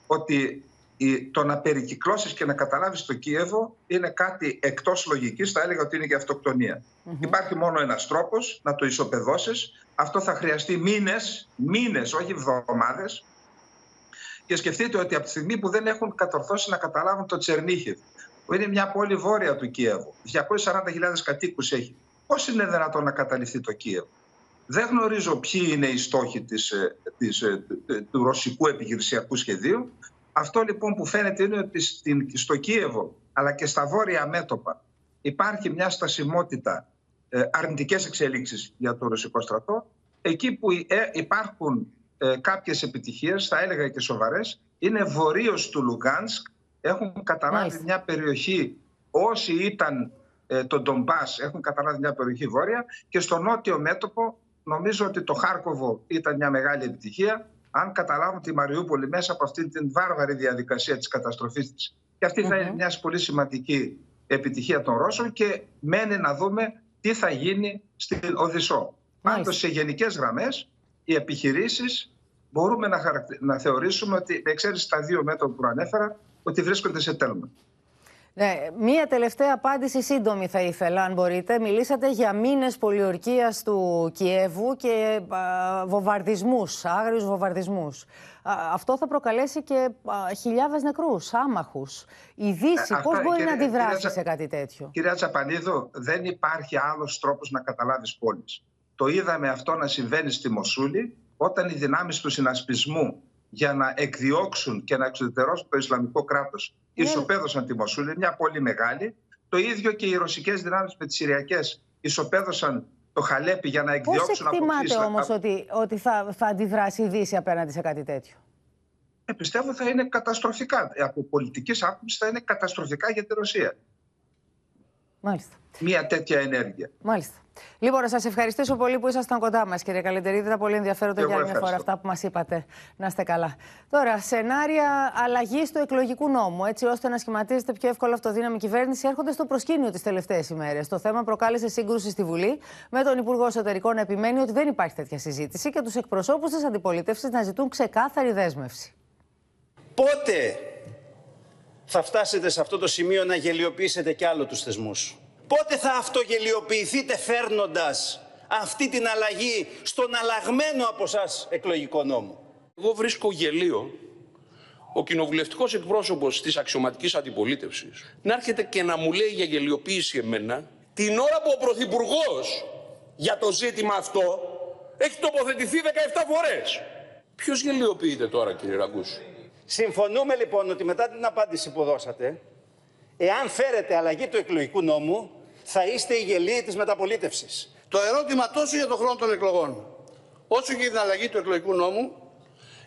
ότι η, το να περικυκλώσεις και να καταλάβεις το Κίεβο είναι κάτι εκτός λογικής, θα έλεγα ότι είναι και αυτοκτονία. Mm-hmm. Υπάρχει μόνο ένας τρόπος να το ισοπεδώσεις. Αυτό θα χρειαστεί μήνες, μήνες, όχι εβδομάδες. Και σκεφτείτε ότι από τη στιγμή που δεν έχουν κατορθώσει να καταλάβουν το Τσερνίχιβ, που είναι μια πόλη βόρεια του Κίεβου, διακόσιες σαράντα χιλιάδες κατοίκους έχει, πώς είναι δυνατόν να καταληφθεί το Κίεβο? Δεν γνωρίζω ποιοι είναι οι στόχοι της, της, του ρωσικού επιχειρησιακού σχεδίου. Αυτό λοιπόν που φαίνεται είναι ότι στο Κίεβο, αλλά και στα βόρεια μέτωπα, υπάρχει μια στασιμότητα, αρνητικές εξελίξεις για το ρωσικό στρατό. Εκεί που υπάρχουν κάποιες επιτυχίες, θα έλεγα και σοβαρές, είναι βορείως του Λουγκάνσκ. Έχουν καταλάβει nice. μια περιοχή, όσοι ήταν ε, τον Ντομπάς, έχουν καταλάβει μια περιοχή βόρεια, και στο νότιο μέτωπο νομίζω ότι το Χάρκοβο ήταν μια μεγάλη επιτυχία. Αν καταλάβουν τη Μαριούπολη μέσα από αυτή την βάρβαρη διαδικασία της καταστροφής της, και αυτή mm-hmm. θα είναι μια πολύ σημαντική επιτυχία των Ρώσων, και μένει να δούμε τι θα γίνει στην Οδυσσό. Πάντως nice. σε γενικές γραμμές οι επιχειρήσεις μπορούμε να, χαρακτη... να θεωρήσουμε ότι, με εξαίρεση τα δύο μέτρα που προανέφερα, ότι βρίσκονται σε τέλμα. Ναι, μία τελευταία απάντηση σύντομη θα ήθελα, αν μπορείτε. Μιλήσατε για μήνες πολιορκίας του Κιέβου και α, βομβαρδισμούς, άγριους βομβαρδισμούς. Α, αυτό θα προκαλέσει και α, χιλιάδες νεκρούς, άμαχους. Η Δύση ε, πώς μπορεί κυρία, να αντιδράσει κυρία, σε κάτι τέτοιο? Κυρία Τσαπανίδου, δεν υπάρχει άλλος τρόπος να καταλάβεις πόλεις. Το είδαμε αυτό να συμβαίνει στη Μοσούλη, όταν οι δυνάμεις του συνασπισμού για να εκδιώξουν και να εξουδετερώσουν το Ισλαμικό κράτος ισοπαίδωσαν τη Μοσούλη, μια πόλη μεγάλη. Το ίδιο και οι ρωσικές δυνάμεις με τις συριακές ισοπαίδωσαν το Χαλέπι για να εκδιώξουν από Ισλαμ. Πώς εκτιμάτε όμως ότι, ότι θα, θα αντιδράσει η Δύση απέναντι σε κάτι τέτοιο? Ε, πιστεύω θα είναι καταστροφικά. Από πολιτικής άποψης θα είναι καταστροφικά για τη Ρωσία. Μάλιστα. Μια τέτοια ενέργεια. Μάλιστα. Λοιπόν, να σας ευχαριστήσω πολύ που ήσασταν κοντά μας, κύριε Καλεντερίδη. Ήταν πολύ ενδιαφέροντα για μια φορά αυτά που μας είπατε. Να είστε καλά. Τώρα, σενάρια αλλαγής του εκλογικού νόμου, έτσι ώστε να σχηματίζεται πιο εύκολα αυτοδύναμη κυβέρνηση, έρχονται στο προσκήνιο τις τελευταίες ημέρες. Το θέμα προκάλεσε σύγκρουση στη Βουλή, με τον Υπουργό Εσωτερικών να επιμένει ότι δεν υπάρχει τέτοια συζήτηση και τους εκπροσώπους της αντιπολίτευσης να ζητούν ξεκάθαρη δέσμευση. Πότε θα φτάσετε σε αυτό το σημείο να γελιοποιήσετε κι άλλο τους θεσμούς? Πότε θα αυτογελιοποιηθείτε φέρνοντας αυτή την αλλαγή στον αλλαγμένο από σας εκλογικό νόμο? Εγώ βρίσκω γελίο ο κοινοβουλευτικός εκπρόσωπος της αξιωματικής αντιπολίτευσης να έρχεται και να μου λέει για γελιοποίηση εμένα, την ώρα που ο Πρωθυπουργός για το ζήτημα αυτό έχει τοποθετηθεί δεκαεπτά φορές. Ποιος γελιοποιείται τώρα, κύριε Ραγκούς? Συμφωνούμε λοιπόν ότι μετά την απάντηση που δώσατε, εάν φέρετε αλλαγή του εκλογικού νόμου, θα είστε οι γελοί της μεταπολίτευσης. Το ερώτημα τόσο για τον χρόνο των εκλογών, όσο και για την αλλαγή του εκλογικού νόμου,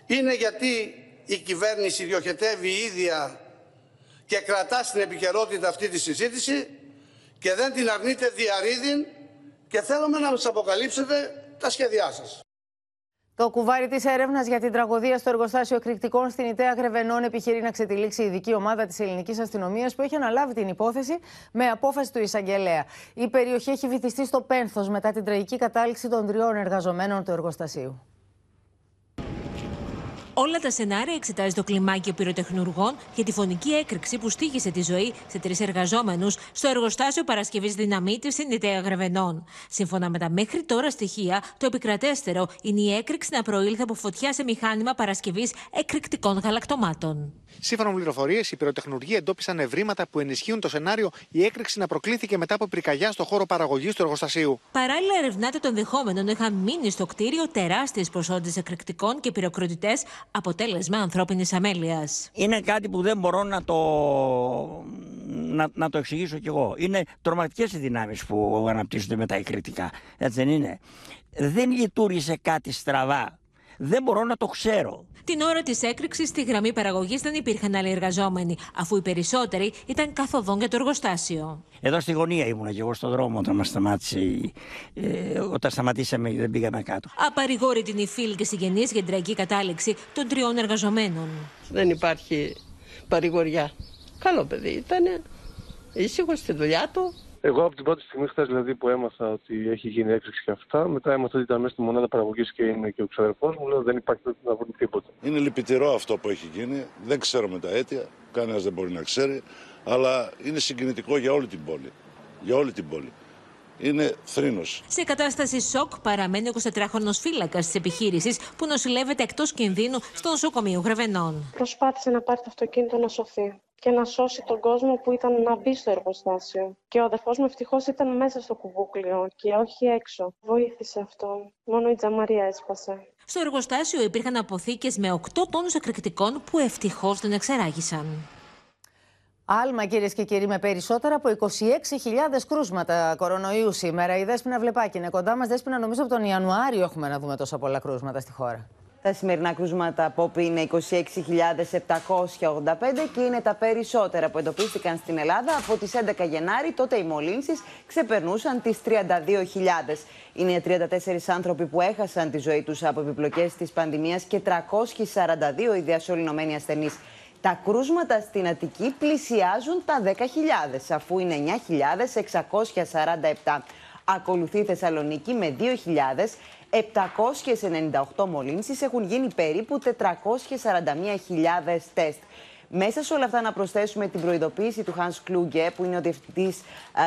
είναι γιατί η κυβέρνηση διοχετεύει η ίδια και κρατά στην επικαιρότητα αυτή τη συζήτηση και δεν την αρνείται διαρρήδην, και θέλουμε να μας αποκαλύψετε τα σχέδιά σας. Το κουβάρι της έρευνας για την τραγωδία στο εργοστάσιο εκρηκτικών στην Ιταία Γρεβενών επιχειρεί να ξετυλίξει η ειδική ομάδα της ελληνικής αστυνομίας που έχει αναλάβει την υπόθεση με απόφαση του εισαγγελέα. Η περιοχή έχει βυθιστεί στο πένθος μετά την τραγική κατάληξη των τριών εργαζομένων του εργοστασίου. Όλα τα σενάρια εξετάζει το κλιμάκιο πυροτεχνουργών για τη φωνική έκρηξη που στοίχησε τη ζωή σε τρεις εργαζόμενους στο εργοστάσιο παρασκευής δυναμίτης στην Ιταία Γρεβενών. Σύμφωνα με τα μέχρι τώρα στοιχεία, το επικρατέστερο είναι η έκρηξη να προήλθε από φωτιά σε μηχάνημα παρασκευής εκρηκτικών γαλακτομάτων. Σύμφωνα με πληροφορίες, οι πυροτεχνουργοί εντόπισαν ευρήματα που ενισχύουν το σενάριο η έκρηξη να προκλήθηκε μετά από πυρκαγιά στο χώρο παραγωγής του εργοστασίου. Παράλληλα, ερευνάται το ενδεχόμενο να είχαν μείνει στο κτίριο τεράστιες ποσότητες εκρηκτικών και πυροκροτητές, αποτέλεσμα ανθρώπινης αμέλειας. Είναι κάτι που δεν μπορώ να το, να, να το εξηγήσω κι εγώ. Είναι τρομακτικές οι δυνάμεις που αναπτύσσονται με τα εκρηκτικά. Έτσι δεν είναι? Δεν λειτουργήσε κάτι στραβά. Δεν μπορώ να το ξέρω. Την ώρα της έκρηξης στη γραμμή παραγωγής δεν υπήρχαν άλλοι εργαζόμενοι, αφού οι περισσότεροι ήταν καθοδόν για το εργοστάσιο. Εδώ στη γωνία ήμουνα και εγώ στον δρόμο όταν μας σταμάτησε, ε, όταν σταματήσαμε και δεν πήγαμε κάτω. Απαρηγόρητοι είναι οι φίλοι και συγγενείς για την τραγική κατάληξη των τριών εργαζομένων. Δεν υπάρχει παρηγοριά. Καλό παιδί ήταν, ήσυχο στη δουλειά του. Εγώ από την πρώτη στιγμή, χθες δηλαδή, που έμαθα ότι έχει γίνει έκρηξη και αυτά, μετά έμαθα ότι ήταν μέσα στη μονάδα παραγωγής και είναι και ο ξαδερφός μου, λέω δεν υπάρχει να βρουν τίποτα. Είναι λυπητηρό αυτό που έχει γίνει, δεν ξέρουμε τα αίτια, κανένας δεν μπορεί να ξέρει, αλλά είναι συγκινητικό για όλη την πόλη. Για όλη την πόλη. Είναι θρήνος. Σε κατάσταση σοκ παραμένει ο εικοσιτετράχρονος φύλακας της επιχείρησης που νοσηλεύεται εκτός κινδύνου στο νοσοκομείο Γρεβενών. Προσπάθησε να πάρει το αυτοκίνητο να σωθεί και να σώσει τον κόσμο που ήταν να μπει στο εργοστάσιο. Και ο αδερφός μου ευτυχώς ήταν μέσα στο κουβούκλιο και όχι έξω. Βοήθησε αυτό. Μόνο η τζαμαρία έσπασε. Στο εργοστάσιο υπήρχαν αποθήκες με οκτώ τόνους εκρηκτικών που ευτυχώς δεν εξεράγησαν. Άλμα, κυρίες και κύριοι, με περισσότερα από είκοσι έξι χιλιάδες κρούσματα κορονοϊού σήμερα. Η Δέσποινα Βλεπάκη είναι κοντά μας. Δέσποινα, νομίζω από τον Ιανουάριο έχουμε να δούμε τόσα πολλά κρούσματα στη χώρα. Τα σημερινά κρούσματα, Πόπη, είναι είκοσι έξι χιλιάδες επτακόσια ογδόντα πέντε και είναι τα περισσότερα που εντοπίστηκαν στην Ελλάδα από τις έντεκα Γενάρη, τότε οι μολύνσεις ξεπερνούσαν τις τριάντα δύο χιλιάδες. Είναι τριάντα τέσσερις άνθρωποι που έχασαν τη ζωή τους από επιπλοκές της πανδημίας και τριακόσιοι σαράντα δύο οι διασωληνωμένοι ασθενείς. Τα κρούσματα στην Αττική πλησιάζουν τα δέκα χιλιάδες, αφού είναι εννιά χιλιάδες εξακόσια σαράντα επτά. Ακολουθεί η Θεσσαλονίκη με δύο χιλιάδες επτακόσιες ενενήντα οκτώ μολύνσεις, έχουν γίνει περίπου τετρακόσιες σαράντα μία χιλιάδες τεστ. Μέσα σε όλα αυτά να προσθέσουμε την προειδοποίηση του Hans Kluge, που είναι ο διευθυντής,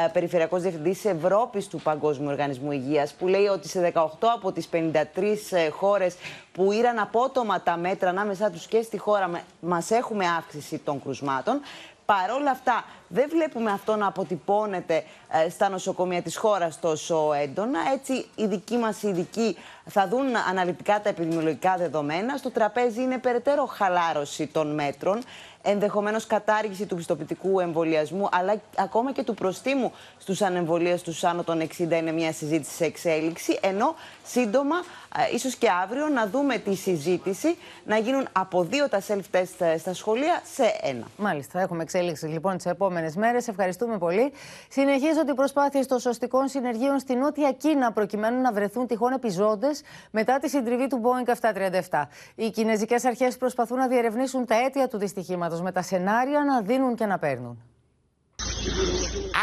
ε, περιφερειακός διευθυντής Ευρώπης του Παγκόσμιου Οργανισμού Υγείας, που λέει ότι σε δεκαοκτώ από τις πενήντα τρεις χώρες που ήραν απότομα τα μέτρα ανάμεσά τους και στη χώρα μας έχουμε αύξηση των κρουσμάτων. Παρόλα αυτά, δεν βλέπουμε αυτό να αποτυπώνεται ε, στα νοσοκομεία της χώρας τόσο έντονα. Έτσι, οι δικοί μας οι ειδικοί θα δουν αναλυτικά τα επιδημιολογικά δεδομένα. Στο τραπέζι είναι περαιτέρω χαλάρωση των μέτρων, ενδεχομένως κατάργηση του πιστοποιητικού εμβολιασμού, αλλά ακόμα και του προστίμου στους ανεμβολίες τους άνω των εξήντα είναι μια συζήτηση σε εξέλιξη, ενώ σύντομα, ε, ίσως και αύριο, να δούμε τη συζήτηση να γίνουν από δύο τα self-test στα σχολεία σε ένα. Μάλιστα, έχουμε εξέλιξη λοιπόν τις επόμενες μέρες. Ευχαριστούμε πολύ. Συνεχίζονται οι προσπάθειες των σωστικών συνεργείων στη Νότια Κίνα προκειμένου να βρεθούν τυχόν επιζώντες μετά τη συντριβή του Boeing επτακόσια τριάντα επτά. Οι κινεζικές αρχές προσπαθούν να διερευνήσουν τα αίτια του δυστυχήματος με τα σενάρια να δίνουν και να παίρνουν.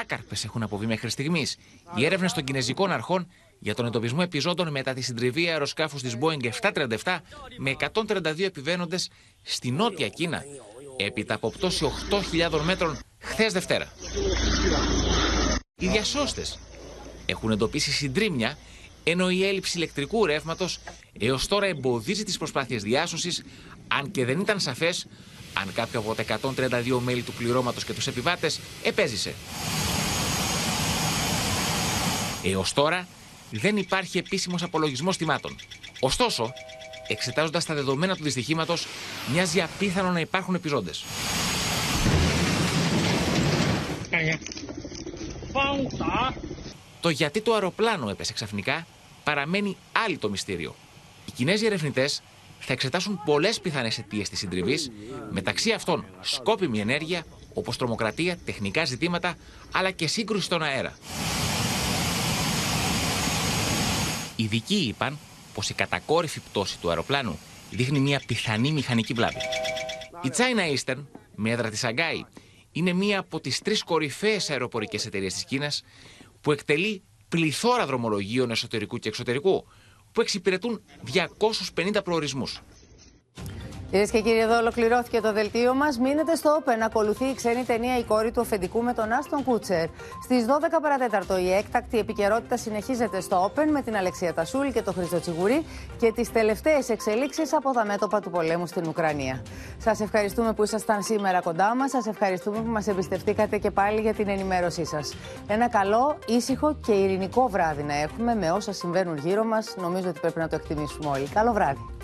Άκαρπες έχουν αποβεί μέχρι στιγμής οι έρευνες των κινεζικών αρχών για τον εντοπισμό επιζώντων μετά τη συντριβή αεροσκάφους της Boeing επτακόσια τριάντα επτά με εκατόν τριάντα δύο επιβαίνοντες στη Νότια Κίνα, έπειτα από πτώση οκτώ χιλιάδων μέτρων χθες Δευτέρα. Οι διασώστες έχουν εντοπίσει συντρίμμια, ενώ η έλλειψη ηλεκτρικού ρεύματος έως τώρα εμποδίζει τις προσπάθειες διάσωσης, αν και δεν ήταν σαφές αν κάποιο από τα εκατόν τριάντα δύο μέλη του πληρώματος και τους επιβάτες επέζησε. Έως τώρα δεν υπάρχει επίσημος απολογισμός θυμάτων. Ωστόσο, εξετάζοντας τα δεδομένα του δυστυχήματος, μοιάζει απίθανο να υπάρχουν επιζώντες. Το γιατί το αεροπλάνο έπεσε ξαφνικά παραμένει άλλο το μυστήριο. Οι Κινέζοι ερευνητές θα εξετάσουν πολλές πιθανές αιτίες της συντριβής, μεταξύ αυτών σκόπιμη ενέργεια, όπως τρομοκρατία, τεχνικά ζητήματα, αλλά και σύγκρουση στον αέρα. Οι ειδικοί είπαν πως η κατακόρυφη πτώση του αεροπλάνου δείχνει μια πιθανή μηχανική βλάβη. Η China Eastern, με έδρα τη Σαγκάη, είναι μία από τις τρεις κορυφαίες αεροπορικές εταιρείες της Κίνας που εκτελεί πληθώρα δρομολογίων εσωτερικού και εξωτερικού, που εξυπηρετούν διακόσιους πενήντα προορισμούς. Κυρίες και κύριοι, εδώ ολοκληρώθηκε το δελτίο μας. Μείνετε στο Open. Ακολουθεί η ξένη ταινία «Η κόρη του αφεντικού» με τον Άστον Κούτσερ. Στις δώδεκα παρά τέταρτο η έκτακτη επικαιρότητα συνεχίζεται στο Open με την Αλεξία Τασούλη και τον Χρήστο Τσιγουρή και τις τελευταίες εξελίξεις από τα μέτωπα του πολέμου στην Ουκρανία. Σας ευχαριστούμε που ήσασταν σήμερα κοντά μας. Σας ευχαριστούμε που μας εμπιστευτήκατε και πάλι για την ενημέρωσή σας. Ένα καλό, ήσυχο και ειρηνικό βράδυ να έχουμε με όσα συμβαίνουν γύρω μας. Νομίζω ότι πρέπει να το εκτιμήσουμε όλοι. Καλό βράδυ.